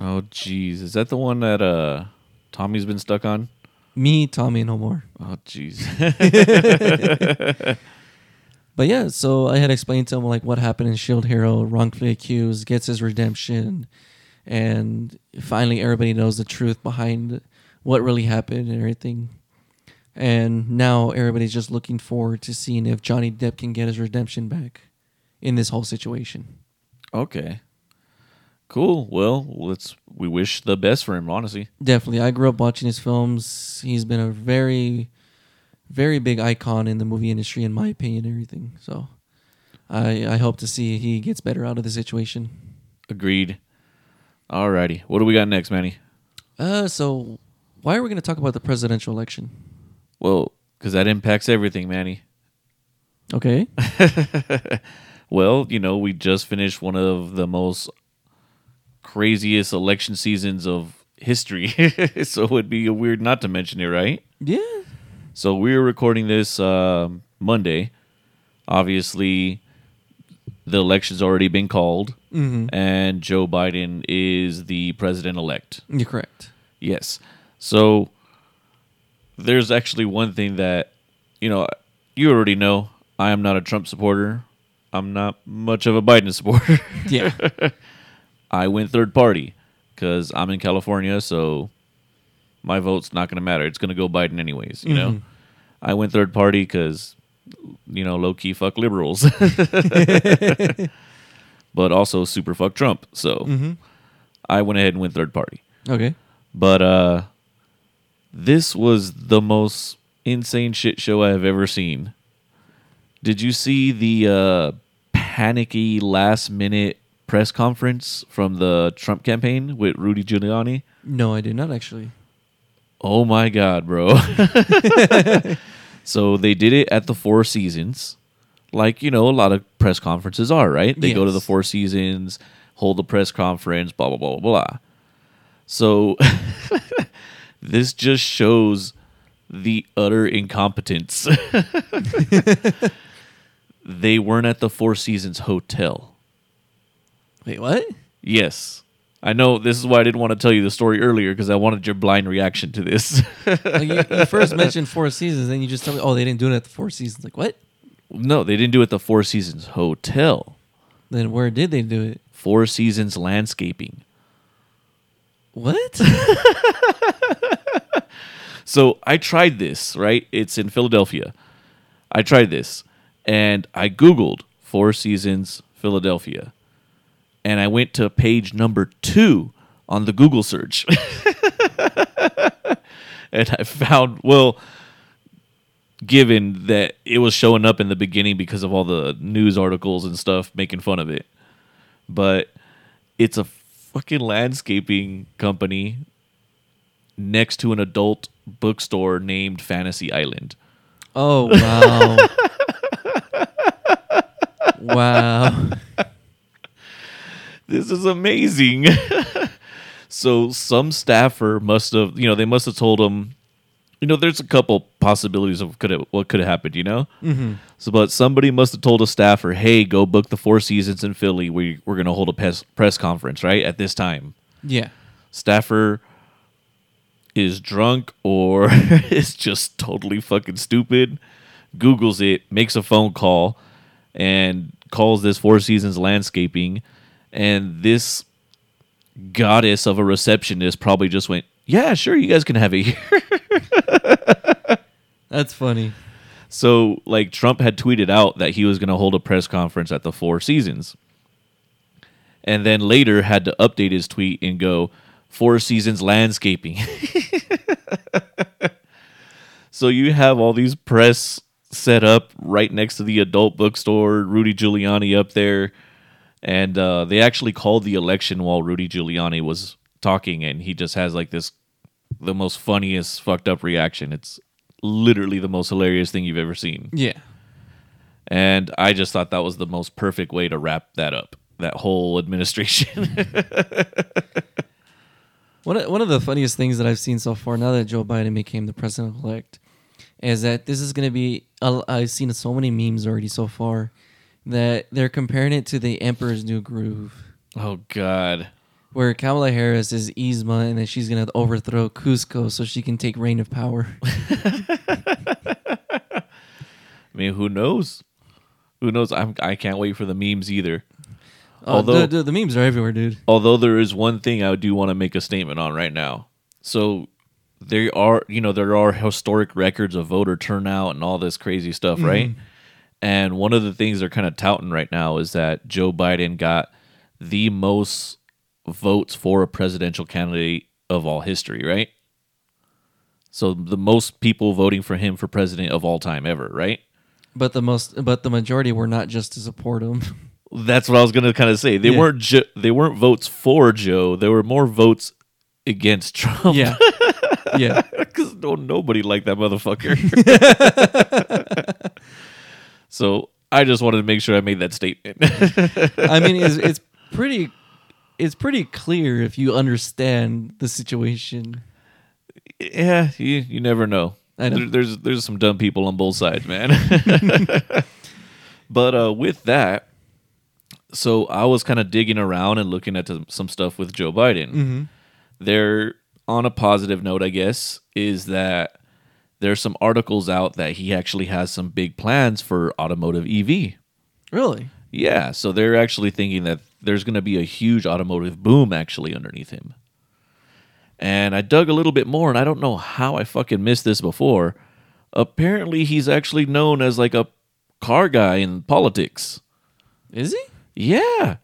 Oh, jeez. Is that the one that uh, Tommy's been stuck on? Me, Tommy, no more. Oh, jeez. But yeah, so I had explained to him like what happened in Shield Hero, wrongfully accused, gets his redemption, and finally everybody knows the truth behind what really happened and everything. And now everybody's just looking forward to seeing if Johnny Depp can get his redemption back in this whole situation. Okay. Cool. Well, let's we wish the best for him, honestly. Definitely. I grew up watching his films. He's been a very, very big icon in the movie industry, in my opinion, and everything. So I I hope to see he gets better out of the situation. Agreed. All righty. What do we got next, Manny? Uh, so why are we going to talk about the presidential election? Well, because that impacts everything, Manny. Okay. Well, you know, we just finished one of the most craziest election seasons of history. So it would be weird not to mention it, right? Yeah. So we were recording this uh, Monday. Obviously, the election's already been called, mm-hmm. and Joe Biden is the president-elect. You're correct. Yes. So there's actually one thing that, you know, you already know. I am not a Trump supporter. I'm not much of a Biden supporter. Yeah. I went third party because I'm in California, so my vote's not going to matter. It's going to go Biden anyways, you mm-hmm. know? I went third party because, you know, low-key fuck liberals. But also super fuck Trump. So mm-hmm. I went ahead and went third party. Okay. But uh, this was the most insane shit show I have ever seen. Did you see the uh, panicky last-minute press conference from the Trump campaign with Rudy Giuliani? No, I did not, actually. Oh my God, bro. So they did it at the Four Seasons. Like, you know, a lot of press conferences are, right? They yes. go to the Four Seasons, hold a press conference, blah, blah, blah, blah, blah. So this just shows the utter incompetence. They weren't at the Four Seasons Hotel. Wait, what? Yes. I know this is why I didn't want to tell you the story earlier, because I wanted your blind reaction to this. Well, you, you first mentioned Four Seasons, then you just tell me, oh, they didn't do it at the Four Seasons. Like, what? No, they didn't do it at the Four Seasons Hotel. Then where did they do it? Four Seasons Landscaping. What? So I tried this, right? It's in Philadelphia. I tried this, and I Googled Four Seasons Philadelphia. And I went to page number two on the Google search. And I found, well, given that it was showing up in the beginning because of all the news articles and stuff making fun of it. But it's a fucking landscaping company next to an adult bookstore named Fantasy Island. Oh, wow. Wow. This is amazing. So some staffer must have, you know, they must have told him, you know, there's a couple possibilities of could what could have happened, you know? Mm-hmm. So, but somebody must have told a staffer, hey, go book the Four Seasons in Philly. We, we're going to hold a pes- press conference, right, at this time. Yeah. Staffer is drunk or is just totally fucking stupid, Googles it, makes a phone call, and calls this Four Seasons Landscaping. And this goddess of a receptionist probably just went, yeah, sure, you guys can have it here. That's funny. So, like, Trump had tweeted out that he was going to hold a press conference at the Four Seasons. And then later had to update his tweet and go, Four Seasons Landscaping. So you have all these press set up right next to the adult bookstore, Rudy Giuliani up there. And uh, they actually called the election while Rudy Giuliani was talking, and he just has like this, the most funniest fucked up reaction. It's literally the most hilarious thing you've ever seen. Yeah. And I just thought that was the most perfect way to wrap that up, that whole administration. One of, one of the funniest things that I've seen so far, now that Joe Biden became the president-elect, is that this is going to be, I've seen so many memes already so far, that they're comparing it to The Emperor's New Groove. Oh, God. Where Kamala Harris is Yzma, and then she's going to overthrow Cusco so she can take reign of power. I mean, who knows? Who knows? I'm, I can't wait for the memes either. Oh, although the, the, the memes are everywhere, dude. Although there is one thing I do want to make a statement on right now. So there are, you know, there are historic records of voter turnout and all this crazy stuff, right? Mm-hmm. And one of the things they're kind of touting right now is that Joe Biden got the most votes for a presidential candidate of all history, right? So the most people voting for him for president of all time ever, right? But the most, but the majority were not just to support him. That's what I was going to kind of say. They yeah. weren't ju- they weren't votes for Joe. There were more votes against Trump. Yeah. Yeah. Because no, nobody liked that motherfucker. So I just wanted to make sure I made that statement. I mean, it's, it's pretty it's pretty clear if you understand the situation. Yeah, you, you never know. I know. There, there's, there's some dumb people on both sides, man. But uh, with that, so I was kind of digging around and looking at some stuff with Joe Biden. Mm-hmm. There, on a positive note, I guess, is that there's some articles out that he actually has some big plans for automotive E V. Really? Yeah. So they're actually thinking that there's going to be a huge automotive boom actually underneath him. And I dug a little bit more, and I don't know how I fucking missed this before. Apparently, he's actually known as like a car guy in politics. Is he? Yeah,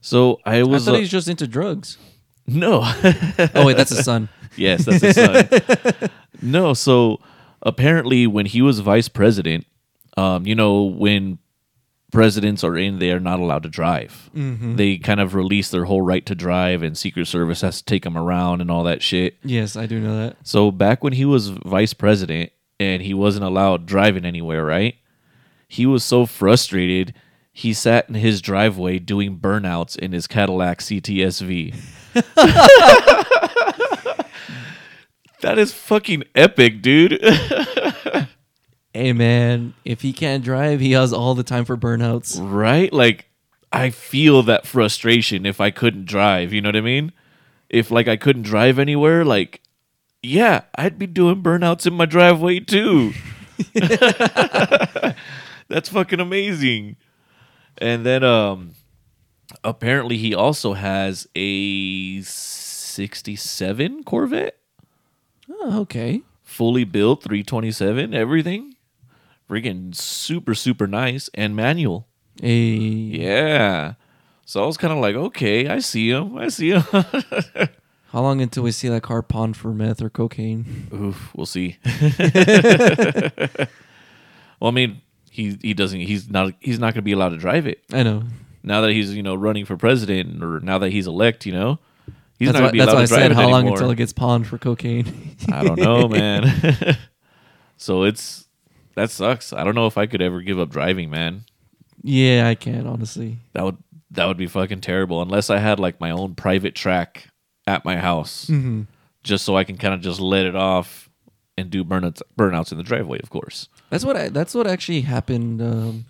so I was. I thought uh, he's just into drugs. No. Oh wait, that's his son. Yes, that's his son. No, so apparently when he was vice president, um, you know, when presidents are in, they are not allowed to drive. Mm-hmm. They kind of release their whole right to drive, and Secret Service has to take them around and all that shit. Yes, I do know that. So back when he was vice president and he wasn't allowed driving anywhere, right? He was so frustrated. He sat in his driveway doing burnouts in his Cadillac C T S V. That is fucking epic, dude. Hey, man, if he can't drive, he has all the time for burnouts. Right? Like, I feel that frustration if I couldn't drive. You know what I mean? If, like, I couldn't drive anywhere, like, yeah, I'd be doing burnouts in my driveway, too. That's fucking amazing. And then um, apparently he also has a sixty-seven Corvette. Oh, okay. Fully built, three twenty-seven, everything. Freaking super, super nice and manual. Hey. Yeah. So I was kind of like, okay, I see him. I see him. How long until we see that car pawned for meth or cocaine? Oof, we'll see. Well, I mean... He he doesn't he's not he's not gonna be allowed to drive it. I know. Now that he's, you know, running for president, or now that he's elect, you know, he's that's not gonna be allowed to I drive said, it How anymore. Long until it gets pawned for cocaine? I don't know, man. So it's that sucks. I don't know if I could ever give up driving, man. Yeah, I can honestly. That would that would be fucking terrible unless I had like my own private track at my house, mm-hmm. just so I can kind of just let it off and do burnouts burnouts in the driveway, of course. That's what I, that's what actually happened um,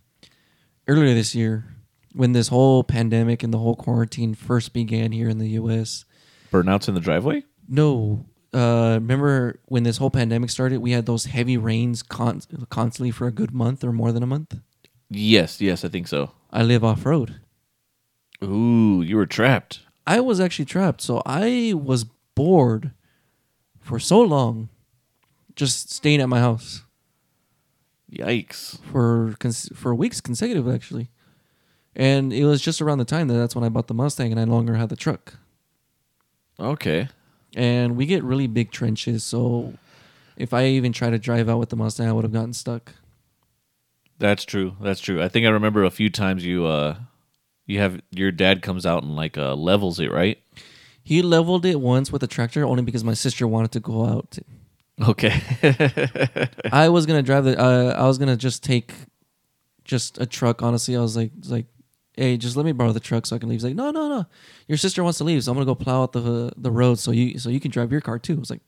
earlier this year when this whole pandemic and the whole quarantine first began here in the U S. Burnouts in the driveway? No. Uh, remember when this whole pandemic started, we had those heavy rains con- constantly for a good month or more than a month? Yes, yes, I think so. I live off-road. Ooh, you were trapped. I was actually trapped, so I was bored for so long just staying at my house. Yikes. For cons- for weeks consecutive, actually. And it was just around the time that that's when I bought the Mustang and I no longer had the truck. Okay. And we get really big trenches, so if I even try to drive out with the Mustang, I would have gotten stuck. That's true. That's true. I think I remember a few times you uh, you have your dad comes out and like uh, levels it, right? He leveled it once with a tractor only because my sister wanted to go out. Okay. I was gonna drive the. Uh, I was gonna just take, just a truck. Honestly, I was like, like, hey, just let me borrow the truck so I can leave. He's like, no, no, no. Your sister wants to leave, so I'm gonna go plow out the the road so you so you can drive your car too. I was like,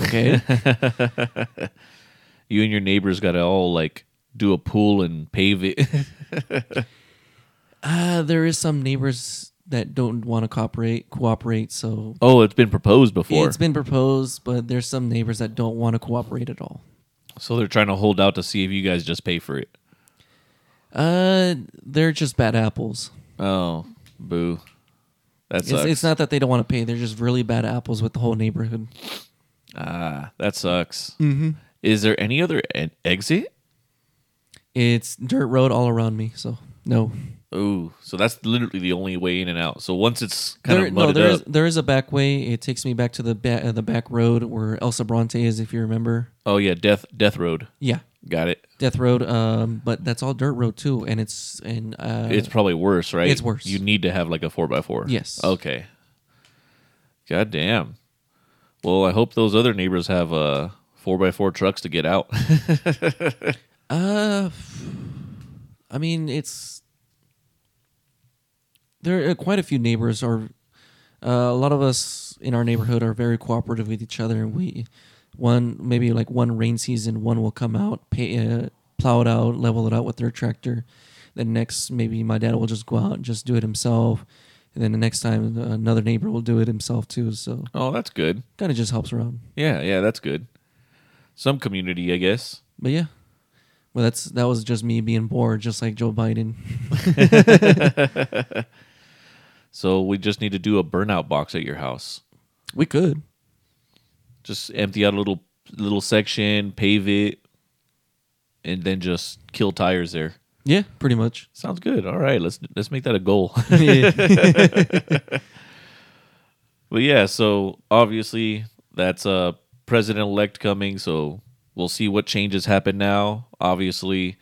okay. You and your neighbors gotta all like do a pool and pave it. Uh, there is some neighbors that don't want to cooperate, cooperate, so... Oh, it's been proposed before. It's been proposed, but there's some neighbors that don't want to cooperate at all. So they're trying to hold out to see if you guys just pay for it. Uh, they're just bad apples. Oh, boo. That sucks. It's, it's not that they don't want to pay. They're just really bad apples with the whole neighborhood. Ah, that sucks. Mm-hmm. Is there any other an exit? It's dirt road all around me, so no. Ooh, so that's literally the only way in and out. So once it's kind there, of mudded no, there up. Is, there is a back way. It takes me back to the back, uh, the back road where Elsa Bronte is, if you remember. Oh, yeah, Death Death Road. Yeah. Got it. Death Road, um, but that's all dirt road, too, and it's... and uh, it's probably worse, right? It's worse. You need to have like a four by four. Yes. Okay. God damn. Well, I hope those other neighbors have uh, four by four trucks to get out. uh, I mean, it's... There are quite a few neighbors. Are uh, a lot of us in our neighborhood are very cooperative with each other. We one maybe like one rain season, one will come out, pay, uh, plow it out, level it out with their tractor. The next maybe my dad will just go out and just do it himself, and then the next time another neighbor will do it himself too. So oh, that's good. Kind of just helps around. Yeah, yeah, that's good. Some community, I guess. But yeah. Well, that's that was just me being bored, just like Joe Biden. So we just need to do a burnout box at your house. We could just empty out a little little section, pave it, and then just kill tires there. Yeah, pretty much. Sounds good. All right, let's let's make that a goal. But yeah, so obviously that's a uh, president-elect coming, so we'll see what changes happen now. Obviously,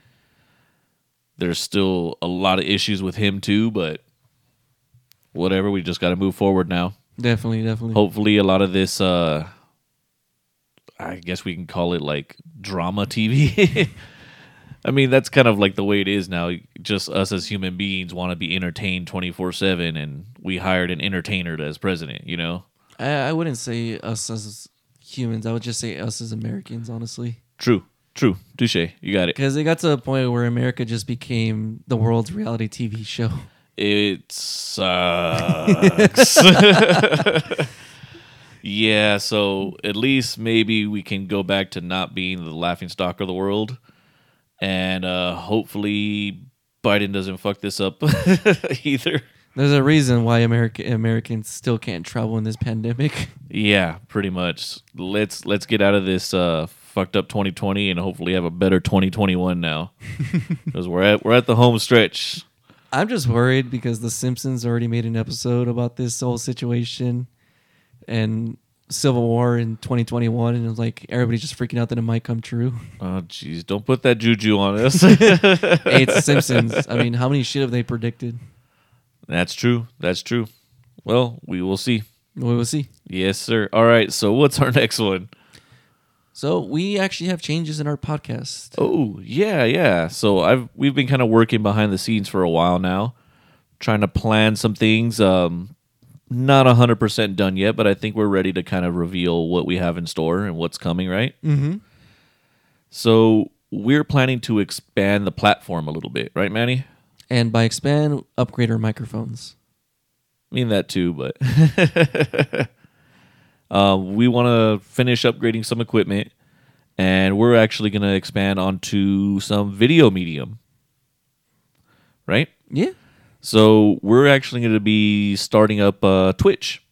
there's still a lot of issues with him too, but whatever, we just got to move forward now. Definitely, definitely. Hopefully, a lot of this, uh, I guess we can call it like drama T V. I mean, that's kind of like the way it is now. Just us as human beings want to be entertained twenty-four seven, and we hired an entertainer as president, you know? I, I wouldn't say us as humans. I would just say us as Americans, honestly. True, true. Touche. You got it. Because it got to a point where America just became the world's reality T V show. It sucks. Yeah, so at least maybe we can go back to not being the laughingstock of the world. And uh, hopefully Biden doesn't fuck this up either. There's a reason why America, Americans still can't travel in this pandemic. Yeah, pretty much. Let's let's get out of this uh, fucked up twenty twenty and hopefully have a better twenty twenty-one now. Because we're at, we're at the home stretch. I'm just worried because The Simpsons already made an episode about this whole situation and Civil War in twenty twenty-one, and it's like everybody's just freaking out that it might come true. Oh, jeez. Don't put that juju on us. Hey, it's The Simpsons. I mean, how many shit have they predicted? That's true. That's true. Well, we will see. We will see. Yes, sir. All right. So what's our next one? So we actually have changes in our podcast. Oh, yeah, yeah. So I've we've been kind of working behind the scenes for a while now, trying to plan some things. Um, not one hundred percent done yet, but I think we're ready to kind of reveal what we have in store and what's coming, right? Mm-hmm. So we're planning to expand the platform a little bit, right, Manny? And by expand, upgrade our microphones. I mean that too, but... Uh, we want to finish upgrading some equipment, and we're actually going to expand onto some video medium, right? Yeah. So we're actually going to be starting up uh, Twitch.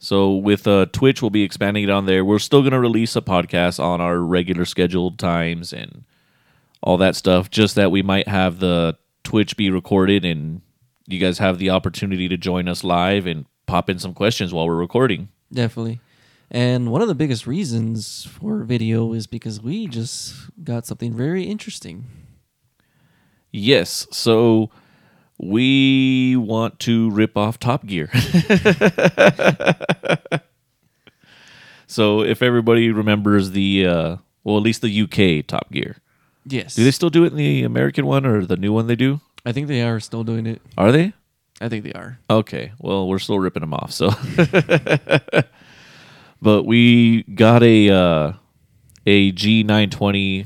So with uh, Twitch, we'll be expanding it on there. We're still going to release a podcast on our regular scheduled times and all that stuff, just that we might have the Twitch be recorded, and you guys have the opportunity to join us live and pop in some questions while we're recording. Definitely. And one of the biggest reasons for video is because we just got something very interesting. Yes, so we want to rip off Top Gear. So if everybody remembers the, uh, well, at least the U K Top Gear. Yes. Do they still do it in the American one or the new one they do? I think they are still doing it. Are they? I think they are. Okay. Well, we're still ripping them off, so. But we got a uh, a G nine twenty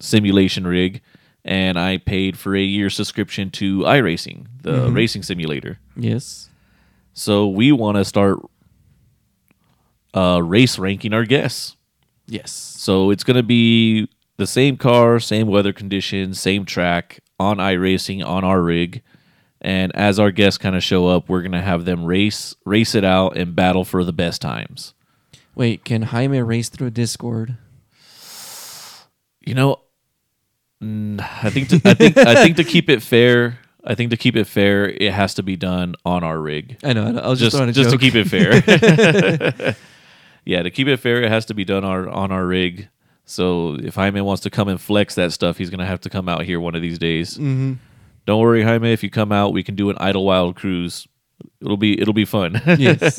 simulation rig, and I paid for a year subscription to iRacing, the mm-hmm. racing simulator. Yes. So we want to start uh, race ranking our guests. Yes. So it's going to be the same car, same weather conditions, same track on iRacing, on our rig. And as our guests kind of show up, we're going to have them race, race it out and battle for the best times. Wait, can Jaime race through Discord? You know, I think to, I think I think to keep it fair, I think to keep it fair, it has to be done on our rig. I know, I know. I was just just, throwing a just joke. To keep it fair. Yeah, to keep it fair, it has to be done on, on our rig. So if Jaime wants to come and flex that stuff, he's gonna have to come out here one of these days. Mm-hmm. Don't worry, Jaime. If you come out, we can do an Idlewild cruise. It'll be it'll be fun. Yes.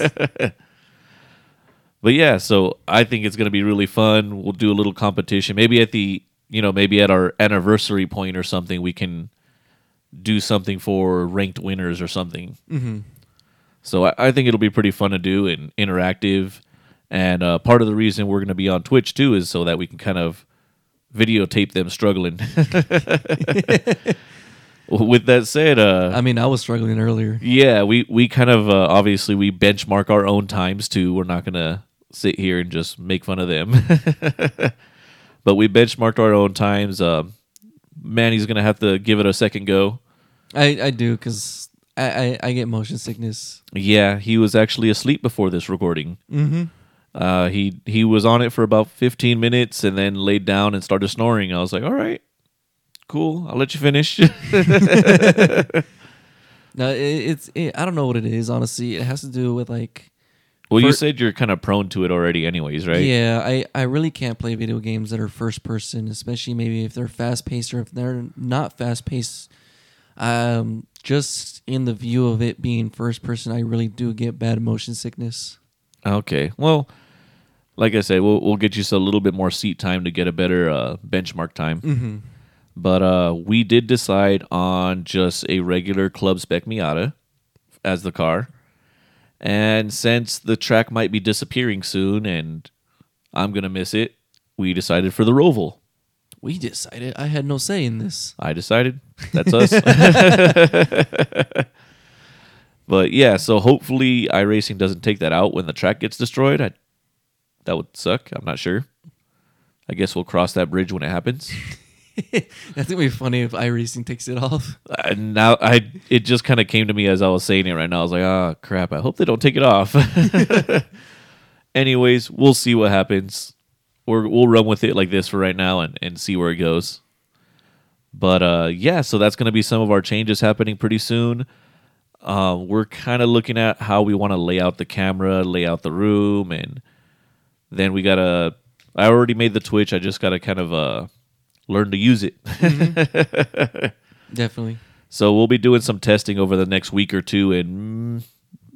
But yeah, so I think it's gonna be really fun. We'll do a little competition, maybe at the. You know, maybe at our anniversary point or something, we can do something for ranked winners or something. Mm-hmm. So I, I think it'll be pretty fun to do and interactive. And uh, part of the reason we're going to be on Twitch, too, is so that we can kind of videotape them struggling. With that said... Uh, I mean, I was struggling earlier. Yeah, we, we kind of... Uh, obviously, we benchmark our own times, too. We're not going to sit here and just make fun of them. But we benchmarked our own times. Uh, Manny's going to have to give it a second go. I, I do, because I, I, I get motion sickness. Yeah, he was actually asleep before this recording. Mm-hmm. Uh, he, he was on it for about fifteen minutes and then laid down and started snoring. I was like, all right, cool. I'll let you finish. No, it, it's it, I don't know what it is, honestly. It has to do with, like... Well, you said you're kind of prone to it already anyways, right? Yeah, I, I really can't play video games that are first person, especially maybe if they're fast-paced or if they're not fast-paced. Um, just in the view of it being first person, I really do get bad motion sickness. Okay. Well, like I said, we'll, we'll get you a little bit more seat time to get a better uh, benchmark time. Mm-hmm. But uh, we did decide on just a regular Club Spec Miata as the car. And since the track might be disappearing soon and I'm going to miss it, we decided for the Roval. We decided? I had no say in this. I decided. That's us. But yeah, so hopefully iRacing doesn't take that out when the track gets destroyed. I, that would suck. I'm not sure. I guess we'll cross that bridge when it happens. I think it'd be funny if iRacing takes it off. Uh, now, I it just kind of came to me as I was saying it right now. I was like, ah, oh, crap. I hope they don't take it off. Anyways, we'll see what happens. We're, we'll run with it like this for right now and, and see where it goes. But uh, yeah, so that's going to be some of our changes happening pretty soon. Uh, we're kind of looking at how we want to lay out the camera, lay out the room, and then we got to... I already made the Twitch. I just got to kind of... Uh, learn to use it. Mm-hmm. Definitely. So we'll be doing some testing over the next week or two, and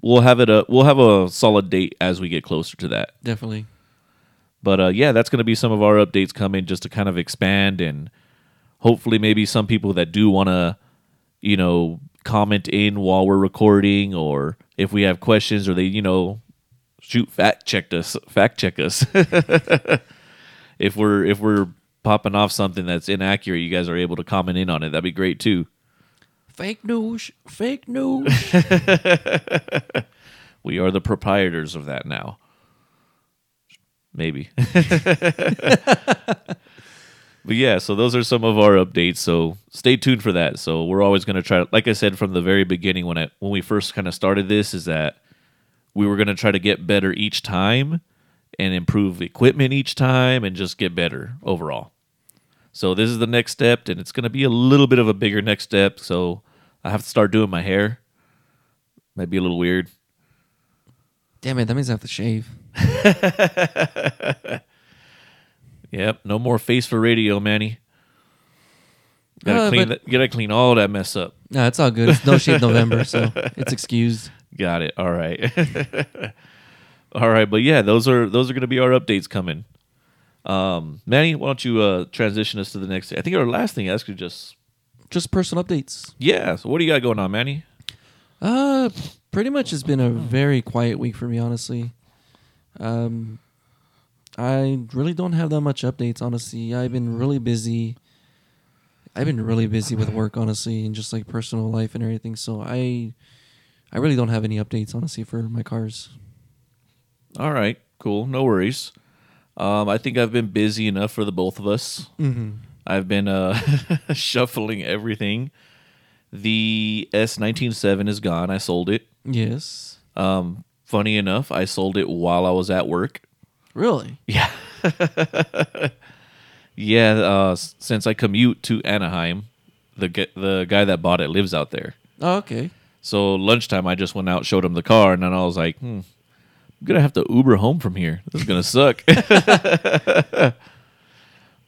we'll have it a we'll have a solid date as we get closer to that. Definitely. But uh, yeah, that's going to be some of our updates coming, just to kind of expand, and hopefully maybe some people that do want to, you know, comment in while we're recording, or if we have questions, or they, you know, shoot fact check us fact check us if we're if we're popping off something that's inaccurate, you guys are able to comment in on it. That'd be great, too. Fake news. Fake news. We are the proprietors of that now. Maybe. But yeah, so those are some of our updates, so stay tuned for that. So we're always going to try, like I said from the very beginning when I when we first kind of started this, is that we were going to try to get better each time and improve equipment each time and just get better overall. So this is the next step, and it's going to be a little bit of a bigger next step. So I have to start doing my hair. Might be a little weird. Damn it, that means I have to shave. Yep, no more face for radio, Manny. Gotta, uh, clean that, gotta clean all that mess up. No, it's all good. It's No Shave November, so it's excused. Got it, all right. All right, but yeah, those are those are going to be our updates coming. Um, Manny, why don't you uh, transition us to the next? I think our last thing actually just just personal updates. Yeah. So what do you got going on, Manny? Uh, pretty much it's been a very quiet week for me, honestly. Um, I really don't have that much updates, honestly. I've been really busy, I've been really busy with work, honestly, and just like personal life and everything. So I, I really don't have any updates, honestly, for my cars. All right, cool, no worries. Um, I think I've been busy enough for the both of us. Mm-hmm. I've been uh, shuffling everything. The S nineteen seven is gone. I sold it. Yes. Um, funny enough, I sold it while I was at work. Really? Yeah. Yeah. Uh, since I commute to Anaheim, the the guy that bought it lives out there. Oh, okay. So lunchtime, I just went out, showed him the car, and then I was like, hmm, "I'm gonna have to Uber home from here. This is gonna suck."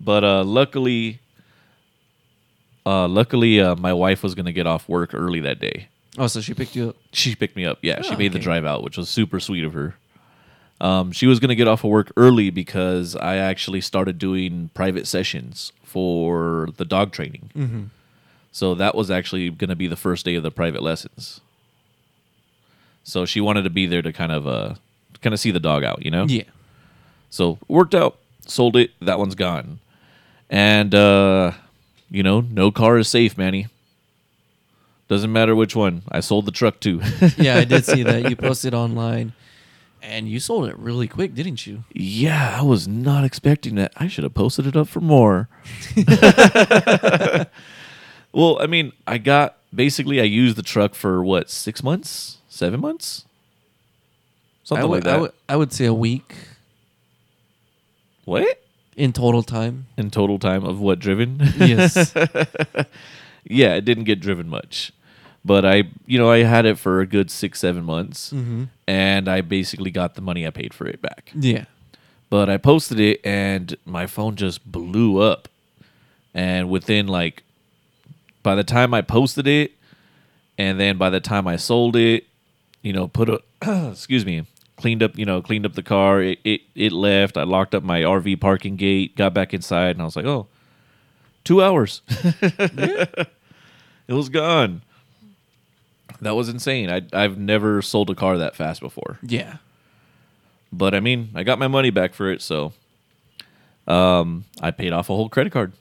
But uh, luckily. Uh, luckily, uh, my wife was going to get off work early that day. Oh, so she picked you up? She picked me up, yeah. Oh, she made okay. the drive out, which was super sweet of her. Um, she was going to get off of work early because I actually started doing private sessions for the dog training. Mm-hmm. So that was actually going to be the first day of the private lessons. So she wanted to be there to kind of uh, kind of see the dog out, you know? Yeah. So worked out, sold it, that one's gone. And... Uh, You know, no car is safe, Manny. Doesn't matter which one. I sold the truck, too. Yeah, I did see that. You posted online, and you sold it really quick, didn't you? Yeah, I was not expecting that. I should have posted it up for more. Well, I mean, I got... Basically, I used the truck for, what, six months? Seven months? Something I would, like that. I would, I would say a week. What? In total time. In total time of what, driven? Yes. Yeah, it didn't get driven much. But I, you know, I had it for a good six, seven months. Mm-hmm. And I basically got the money I paid for it back. Yeah. But I posted it and my phone just blew up. And within like, by the time I posted it and then by the time I sold it, you know, put a, excuse me. Cleaned up, you know, cleaned up the car. It, it it left. I locked up my R V parking gate, got back inside, and I was like, oh, two hours. Yeah. It was gone. That was insane. I, I've never sold a car that fast before. Yeah. But, I mean, I got my money back for it, so um, I paid off a whole credit card.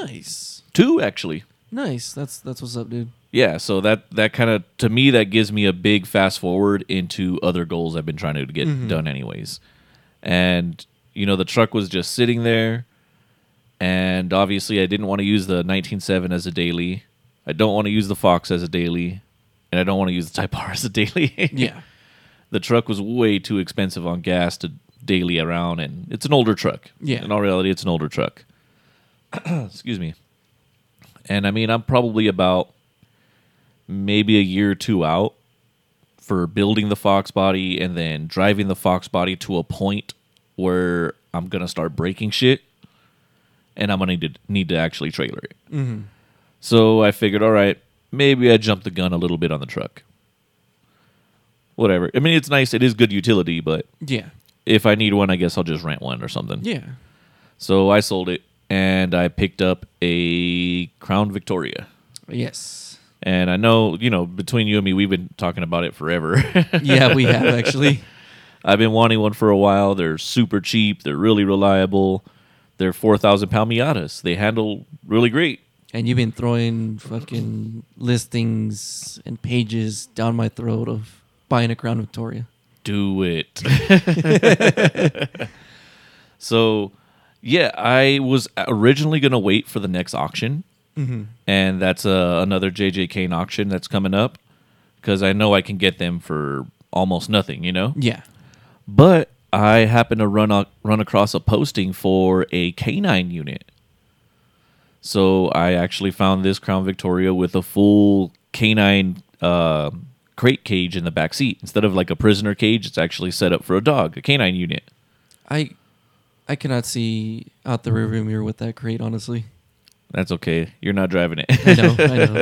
Nice. Two, actually. Nice. That's that's what's up, dude. Yeah, so that, that kind of, to me, that gives me a big fast forward into other goals I've been trying to get mm-hmm. done anyways. And, you know, the truck was just sitting there. And obviously, I didn't want to use the nineteen seven as a daily. I don't want to use the Fox as a daily. And I don't want to use the Type R as a daily. Yeah. The truck was way too expensive on gas to daily around. And it's an older truck. Yeah. In all reality, it's an older truck. Excuse me. And, I mean, I'm probably about... maybe a year or two out for building the Fox body and then driving the Fox body to a point where I'm going to start breaking shit and I'm going to need to need to actually trailer it. Mm-hmm. So I figured, all right, maybe I jumped the gun a little bit on the truck. Whatever. I mean, it's nice. It is good utility, but yeah, if I need one, I guess I'll just rent one or something. Yeah. So I sold it and I picked up a Crown Victoria. Yes. And I know, you know, between you and me, we've been talking about it forever. Yeah, we have, actually. I've been wanting one for a while. They're super cheap. They're really reliable. They're four thousand pound Miatas. They handle really great. And you've been throwing fucking listings and pages down my throat of buying a Crown Victoria. Do it. So, yeah, I was originally going to wait for the next auction. Mm-hmm. And that's uh, another J J. Kane auction that's coming up because I know I can get them for almost nothing, you know? Yeah. But I happened to run o- run across a posting for a canine unit. So I actually found this Crown Victoria with a full canine uh, crate cage in the back seat. Instead of like a prisoner cage, it's actually set up for a dog, a canine unit. I I cannot see out the rearview mirror with that crate, honestly. That's okay. You're not driving it. I know. I know.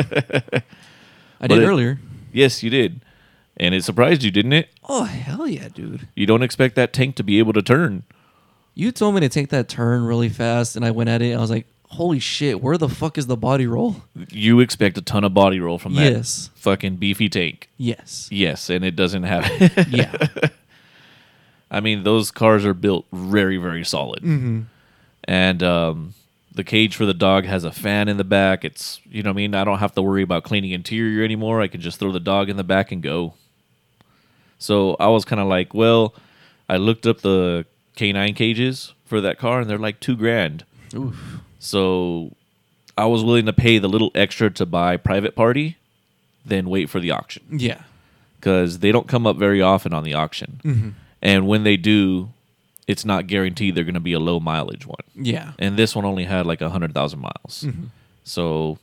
I did it, earlier. Yes, you did. And it surprised you, didn't it? Oh, hell yeah, dude. You don't expect that tank to be able to turn. You told me to take that turn really fast, and I went at it, and I was like, holy shit, where the fuck is the body roll? You expect a ton of body roll from that yes. fucking beefy tank. Yes. Yes, and it doesn't have it. Yeah. I mean, those cars are built very, very solid. Mm-hmm. And, um... the cage for the dog has a fan in the back. It's, you know what I mean? I don't have to worry about cleaning interior anymore. I can just throw the dog in the back and go. So I was kind of like, well, I looked up the canine cages for that car, and they're like two grand. Oof. So I was willing to pay the little extra to buy private party than wait for the auction. Yeah. Because they don't come up very often on the auction. Mm-hmm. And when they do, it's not guaranteed they're going to be a low mileage one. Yeah. And this one only had like one hundred thousand miles. Mm-hmm. So,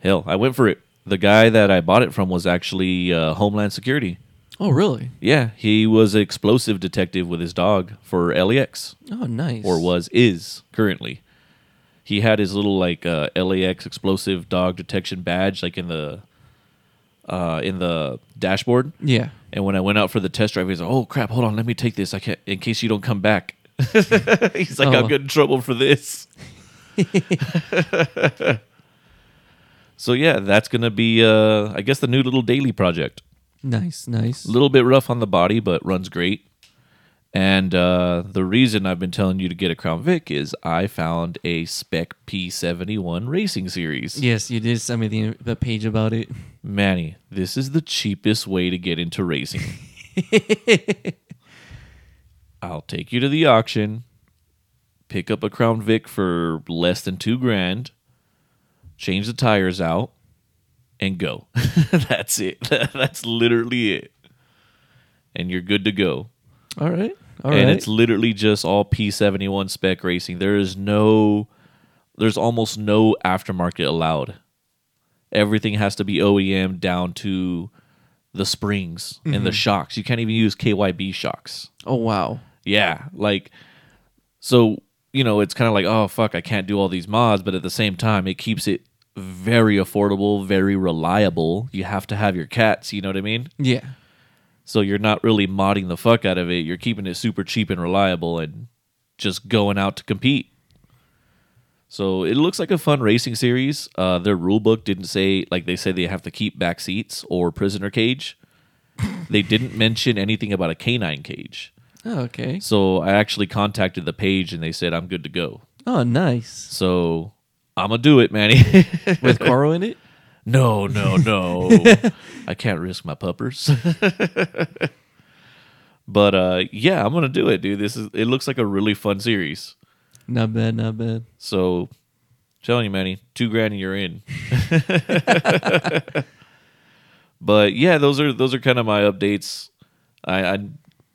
hell, I went for it. The guy that I bought it from was actually uh, Homeland Security. Oh, really? Yeah. He was an explosive detective with his dog for L A X. Oh, nice. Or was, is, currently. He had his little like uh, L A X explosive dog detection badge like in the uh, in the dashboard. Yeah. And when I went out for the test drive, he was like, "Oh crap, hold on, let me take this. I can't in case you don't come back." He's like, oh. "I'm getting in trouble for this." So yeah, that's gonna be uh, I guess the new little daily project. Nice, nice. A little bit rough on the body, but runs great. And uh, the reason I've been telling you to get a Crown Vic is I found a spec P seventy-one racing series. Yes, you did send me the, the page about it. Manny, this is the cheapest way to get into racing. I'll take you to the auction, pick up a Crown Vic for less than two grand, change the tires out, and go. That's it. That's literally it. And you're good to go. All right. All and right. It's literally just all P seventy-one spec racing. There is no, there's almost no aftermarket allowed. Everything has to be O E M down to the springs mm-hmm. and the shocks. You can't even use K Y B shocks. Oh, wow. Yeah. Like, so, you know, it's kind of like, oh, fuck, I can't do all these mods. But at the same time, it keeps it very affordable, very reliable. You have to have your cats. You know what I mean? Yeah. So you're not really modding the fuck out of it. You're keeping it super cheap and reliable and just going out to compete. So it looks like a fun racing series. Uh, their rule book didn't say, like they say they have to keep back seats or prisoner cage. They didn't mention anything about a canine cage. Oh, okay. So I actually contacted the page and they said, I'm good to go. Oh, nice. So I'm going to do it, Manny. With Coro in it? No, no, no. I can't risk my puppers. But uh, yeah, I'm going to do it, dude. This is. It looks like a really fun series. Not bad, not bad. So, telling you, Manny, two grand and you're in. But yeah, those are those are kind of my updates. I, I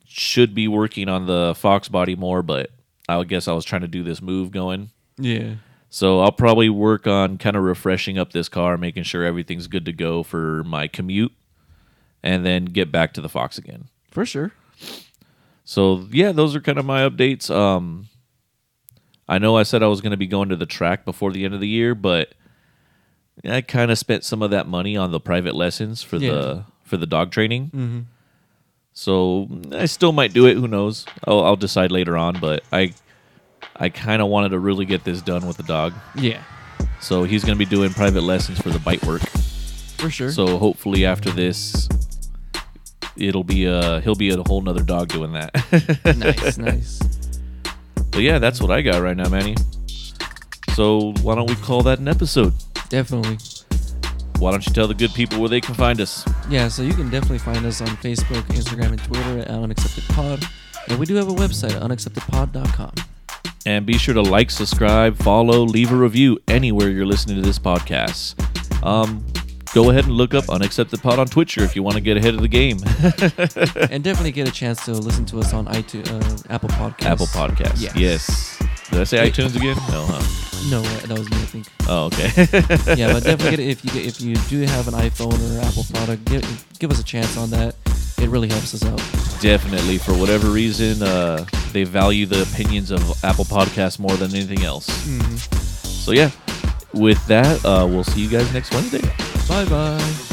should be working on the Fox body more, but I would guess I was trying to do this move going. Yeah. So I'll probably work on kind of refreshing up this car, making sure everything's good to go for my commute, and then get back to the Fox again. For sure. So, yeah, those are kind of my updates. Um, I know I said I was going to be going to the track before the end of the year, but I kind of spent some of that money on the private lessons for yeah. the for the dog training. Mm-hmm. So I still might do it. Who knows? I'll, I'll decide later on, but I... I kind of wanted to really get this done with the dog. Yeah. So he's going to be doing private lessons for the bite work. For sure. So hopefully after this, it'll be a, he'll be a whole nother dog doing that. Nice, nice. But yeah, that's what I got right now, Manny. So why don't we call that an episode? Definitely. Why don't you tell the good people where they can find us? Yeah, so you can definitely find us on Facebook, Instagram, and Twitter at UnacceptedPod. And we do have a website at unaccepted pod dot com. And be sure to like, subscribe, follow, leave a review anywhere you're listening to this podcast. Um, go ahead and look up Unaccepted Pod on Twitch if you want to get ahead of the game. And definitely get a chance to listen to us on iTunes, uh, Apple Podcasts. Apple Podcasts, yes. yes. Did I say Wait. iTunes again? No, huh? No, that was me, I think. Oh, okay. Yeah, but definitely get it if you if you do have an iPhone or Apple product, give, give us a chance on that. It really helps us out. Definitely. For whatever reason, uh, they value the opinions of Apple Podcasts more than anything else. Mm-hmm. So, yeah. With that, uh, we'll see you guys next Wednesday. Bye-bye.